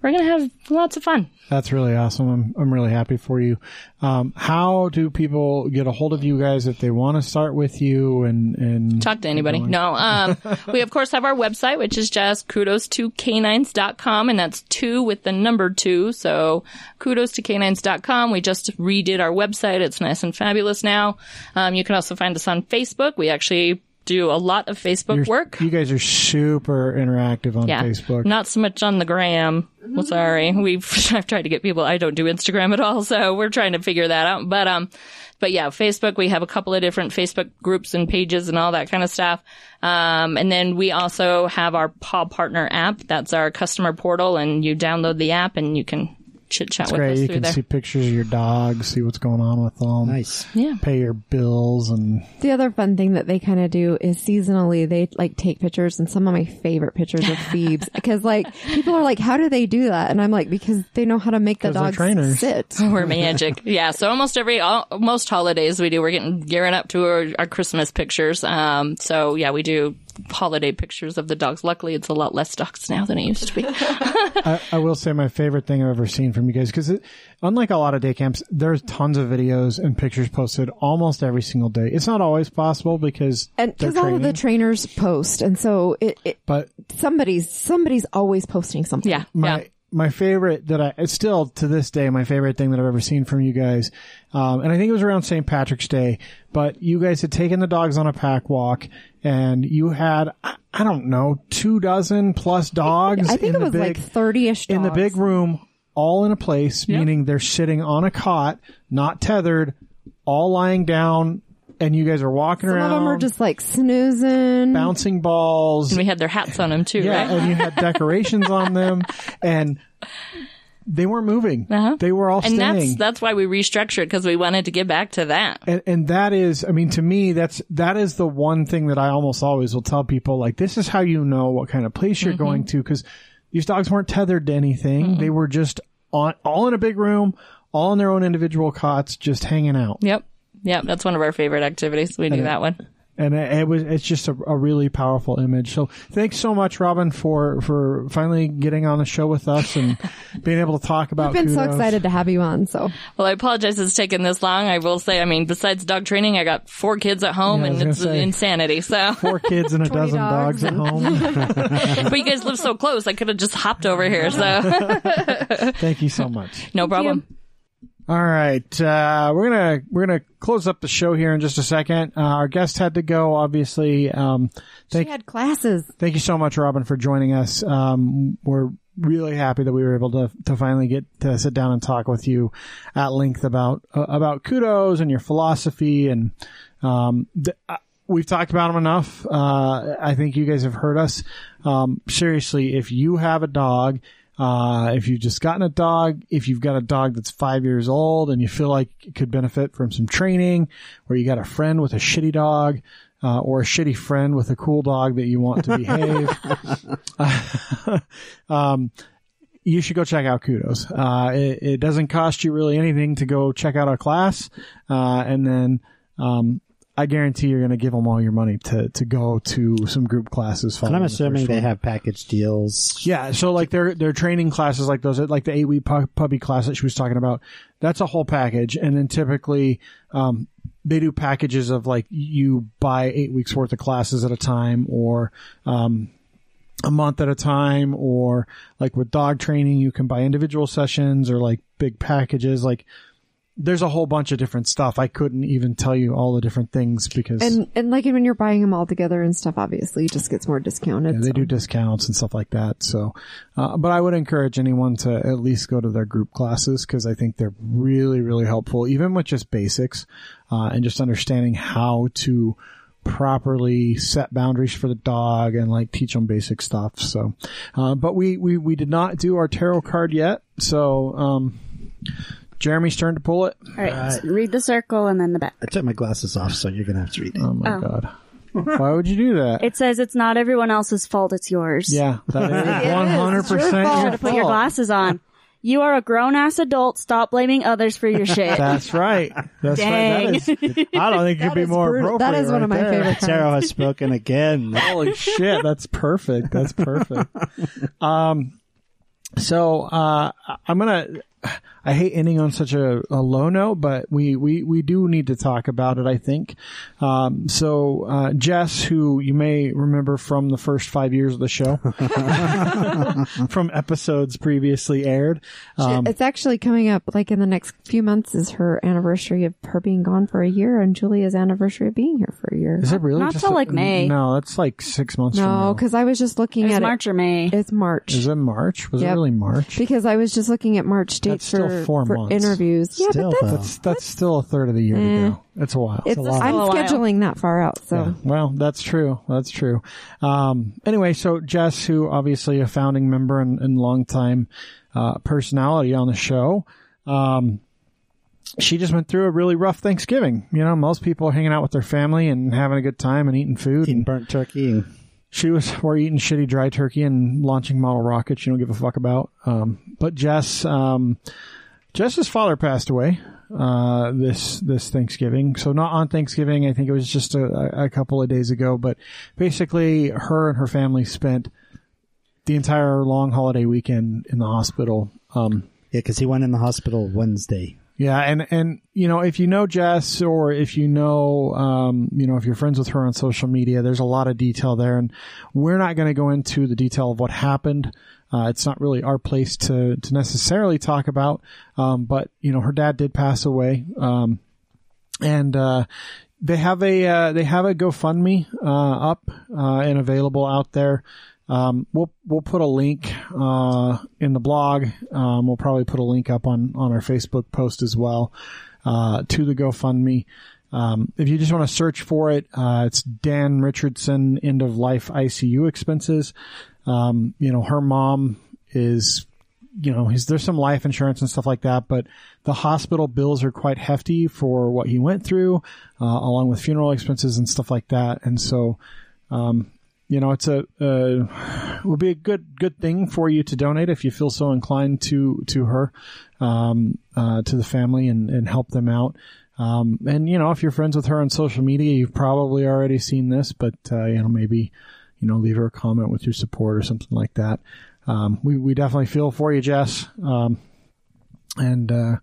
we're going to have lots of fun. That's really awesome. I'm I'm really happy for you. Um, how do people get a hold of you guys if they want to start with you and, and talk to anybody? Going? No. Um, we, of course, have our website, which is just kudos to canines dot com, and that's two with the number two. So kudos to canines dot com. We just redid our website. It's nice and fabulous now. Um, you can also find us on Facebook. We actually do a lot of Facebook You're, work. You guys are super interactive on yeah. Facebook. Not so much on the gram. Well, sorry. We've, I've tried to get people. I don't do Instagram at all, so we're trying to figure that out. But, um, but yeah, Facebook, we have a couple of different Facebook groups and pages and all that kind of stuff. Um, and then we also have our Paw Partner app. That's our customer portal, and you download the app and you can chit chat with us. You can there. see pictures of your dogs, see what's going on with them. Nice. Yeah. Pay your bills. And the other fun thing that they kind of do is seasonally they like take pictures, and some of my favorite pictures of Phoebe's, because like people are like, how do they do that? And I'm like, because they know how to make the dogs sit. We're magic. Yeah. So almost every, all, most holidays we do, we're getting gearing up to our, our Christmas pictures. Um, so yeah, we do holiday pictures of the dogs. Luckily, it's a lot less dogs now than it used to be. I, I will say my favorite thing I've ever seen from you guys, because unlike a lot of day camps, there's tons of videos and pictures posted almost every single day. It's not always possible because and because all of the trainers post, and so it. it but somebody's somebody's always posting something. Yeah, my, yeah. My favorite that I it's still to this day my favorite thing that I've ever seen from you guys, um, and I think it was around Saint Patrick's Day. But you guys had taken the dogs on a pack walk, and you had I, I don't know two dozen plus dogs. I think it was big, like thirty-ish dogs in the big room, all in a place, yep. Meaning they're sitting on a cot, not tethered, all lying down. And you guys are walking Some around. Some of them are just like snoozing. Bouncing balls. And we had their hats on them too, yeah, right? Yeah, and you had decorations on them. And they weren't moving. Uh-huh. They were all and staying. And that's, that's why we restructured, because we wanted to get back to that. And, and that is, I mean, to me, that's, that is the one thing that I almost always will tell people, like, this is how you know what kind of place you're mm-hmm. going to, because these dogs weren't tethered to anything. Mm-hmm. They were just on, all in a big room, all in their own individual cots, just hanging out. Yep. Yeah, that's one of our favorite activities. We do that one. And it was, it's just a, a really powerful image. So thanks so much, Robin, for, for finally getting on the show with us and being able to talk about Kudos. We've been so excited to have you on. So, well, I apologize it's taken this long. I will say, I mean, besides dog training, I got four kids at home, yeah, and it's say, insanity. So four kids and a dozen dogs. dogs at home. But you guys live so close. I could have just hopped over here. So thank you so much. No Thank problem. You. All right, uh, we're gonna we're gonna close up the show here in just a second. Uh, our guest had to go, obviously. Um, thank, she had classes. Thank you so much, Robin, for joining us. Um, we're really happy that we were able to to finally get to sit down and talk with you at length about uh, about Kudos and your philosophy. And um, th- I, we've talked about them enough. Uh, I think you guys have heard us. Um, seriously, if you have a dog. Uh, if you've just gotten a dog, if you've got a dog that's five years old and you feel like it could benefit from some training, or you got a friend with a shitty dog, uh, or a shitty friend with a cool dog that you want to behave, um, you should go check out Kudos. Uh, it, it doesn't cost you really anything to go check out our class. Uh, and then, um, I guarantee you're going to give them all your money to, to go to some group classes. And I'm assuming the they have package deals. Yeah. So like their, their training classes, like those, like the eight week pu- puppy class that she was talking about, that's a whole package. And then typically, um, they do packages of like you buy eight weeks worth of classes at a time, or, um, a month at a time, or like with dog training, you can buy individual sessions or like big packages. Like there's a whole bunch of different stuff. I couldn't even tell you all the different things because. And, and like when you're buying them all together and stuff, obviously it just gets more discounted. Yeah, they so. do discounts and stuff like that. So, uh, but I would encourage anyone to at least go to their group classes because I think they're really, really helpful, even with just basics, uh, and just understanding how to properly set boundaries for the dog and like teach them basic stuff. So, uh, but we, we, we did not do our tarot card yet. So, um, Jeremy's turn to pull it. All right. Uh, so read the circle and then the back. I took my glasses off, so you're going to have to read it. Oh my oh. God. Why would you do that? It says it's not everyone else's fault. It's yours. Yeah. That is one hundred percent your fault. You should have put your glasses on. You are a grown-ass adult. Stop blaming others for your shit. That's right. That's Dang. right. That is, I don't think you'd be more brutal. appropriate. That is right one of my there. favorite. Sarah has spoken again. Holy shit. That's perfect. That's perfect. Um, so uh, I'm going to – I hate ending on such a, a low note, but we, we, we do need to talk about it, I think. Um, so uh, Jess, who you may remember from the first five years of the show, from episodes previously aired. Um, it's actually coming up like in the next few months is her anniversary of her being gone for a year and Julia's anniversary of being here for a year. Is it really? Not until like May. No, that's like six months no, from now. No, because I was just looking it's at March it. It's March or May. It's March. Is it March? Was yep. it really March? Because I was just looking at March dates for... Four for months. interviews. Still, yeah, but that's, that's, that's still a third of the year eh, to go. That's a while. It's it's a lot. I'm scheduling that far out. So, yeah. Well, that's true. That's true. Um, anyway, so Jess, who obviously a founding member and, and longtime uh, personality on the show, um, she just went through a really rough Thanksgiving. You know, most people are hanging out with their family and having a good time and eating food. Eating and burnt turkey. She was, we're eating shitty dry turkey and launching model rockets you don't give a fuck about. Um, but Jess, um, Jess's father passed away uh, this this Thanksgiving. So not on Thanksgiving. I think it was just a, a couple of days ago. But basically, her and her family spent the entire long holiday weekend in the hospital. Um, yeah, because he went in the hospital Wednesday. Yeah, and, and you know, if you know Jess or if you know, um, you know, if you're friends with her on social media, there's a lot of detail there. And we're not going to go into the detail of what happened. Uh, it's not really our place to, to necessarily talk about. Um, but, you know, her dad did pass away. Um, and, uh, they have a, uh, they have a GoFundMe, uh, up, uh, and available out there. Um, we'll, we'll put a link, uh, in the blog. Um, we'll probably put a link up on, on our Facebook post as well, uh, to the GoFundMe. Um, if you just want to search for it, uh, it's Dan Richardson, end of life I C U expenses. Um, you know, her mom is, you know, his, there's some life insurance and stuff like that, but the hospital bills are quite hefty for what he went through, uh, along with funeral expenses and stuff like that. And so, um, you know, it's a, uh, will be a good, good thing for you to donate if you feel so inclined to, to her, um, uh, to the family and, and help them out. Um, and you know, if you're friends with her on social media, you've probably already seen this, but, uh, you know, maybe, you know, leave her a comment with your support or something like that. Um, we, we definitely feel for you, Jess. Um, and, uh,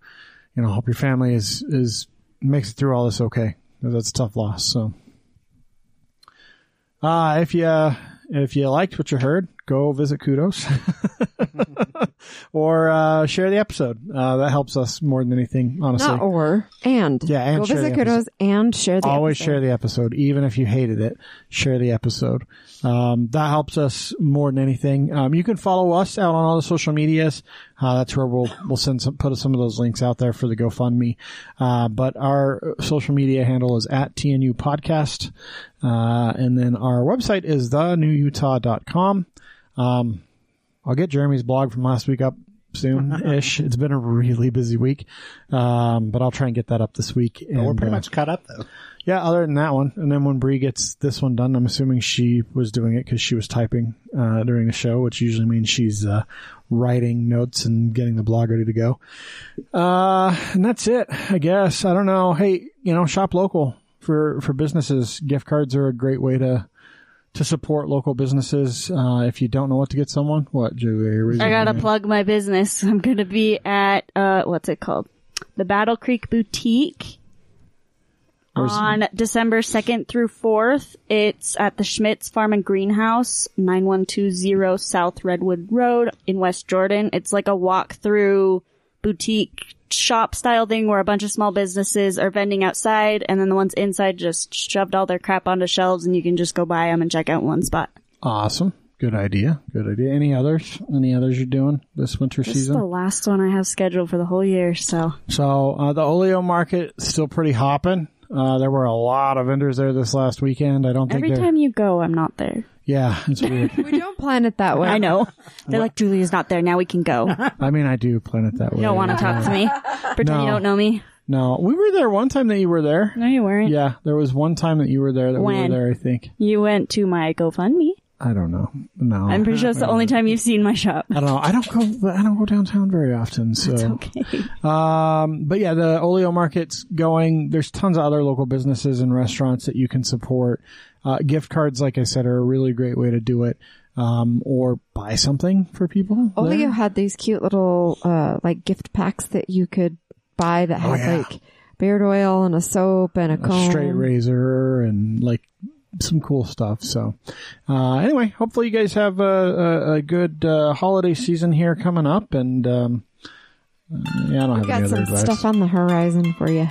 you know, hope your family is, is makes it through all this okay. That's a tough loss. So, uh, if you, uh, if you liked what you heard, go visit Kudos or, uh, share the episode. Uh, that helps us more than anything, honestly. Not or, and. Yeah, and go visit Kudos and share the episode. Always share the episode. Even if you hated it, share the episode. Um, that helps us more than anything. Um, you can follow us out on all the social medias. Uh, that's where we'll, we'll send some, put some of those links out there for the GoFundMe. Uh, but our social media handle is at T N U Podcast. Uh, and then our website is the new utah dot com. Um, I'll get Jeremy's blog from last week up soon-ish. It's been a really busy week. Um, but I'll try and get that up this week. And, well, we're pretty uh, much caught up, though. Yeah, other than that one. And then when Bre gets this one done, I'm assuming she was doing it because she was typing uh, during the show, which usually means she's uh, writing notes and getting the blog ready to go. Uh, and that's it, I guess. I don't know. Hey, you know, shop local. for, for businesses, gift cards are a great way to to support local businesses. Uh, if you don't know what to get someone, what, Julie? I gotta plug my business. I'm gonna be at, uh, what's it called? The Battle Creek Boutique on December second through fourth. It's at the Schmitz Farm and Greenhouse, nine one two zero South Redwood Road in West Jordan. It's like a walk-through boutique shop style thing where a bunch of small businesses are vending outside, and then the ones inside just shoved all their crap onto shelves, and you can just go buy them and check out one spot. Awesome. Good idea. Good idea. Any others? Any others you're doing this winter this season? This is the last one I have scheduled for the whole year, so. So, uh, the Oleo Market is still pretty hopping. Uh, there were a lot of vendors there this last weekend. I don't think every time you go, I'm not there. Yeah, it's weird. We don't plan it that way. I know. They're like, Julia's not there. Now we can go. I mean, I do plan it that way. You don't want to talk to me. Pretend you don't know me. No. We were there one time that you were there. No, you weren't. Yeah, there was one time that you were there that we were there, I think. You went to my GoFundMe. I don't know. No. I'm pretty sure it's the only time you've seen my shop. I don't know. I don't go, I don't go downtown very often, so. It's okay. Um, but yeah, the Oleo Market's going. There's tons of other local businesses and restaurants that you can support. Uh, gift cards, like I said, are a really great way to do it. Um, or buy something for people. Oleo had these cute little, uh, like gift packs that you could buy that had oh, yeah. like beard oil and a soap and a, a comb. A straight razor and like, some cool stuff. So, uh, anyway, hopefully you guys have a, a, a good uh, holiday season here coming up. And um, yeah, I don't We've have got any other some advice. Stuff on the horizon for you.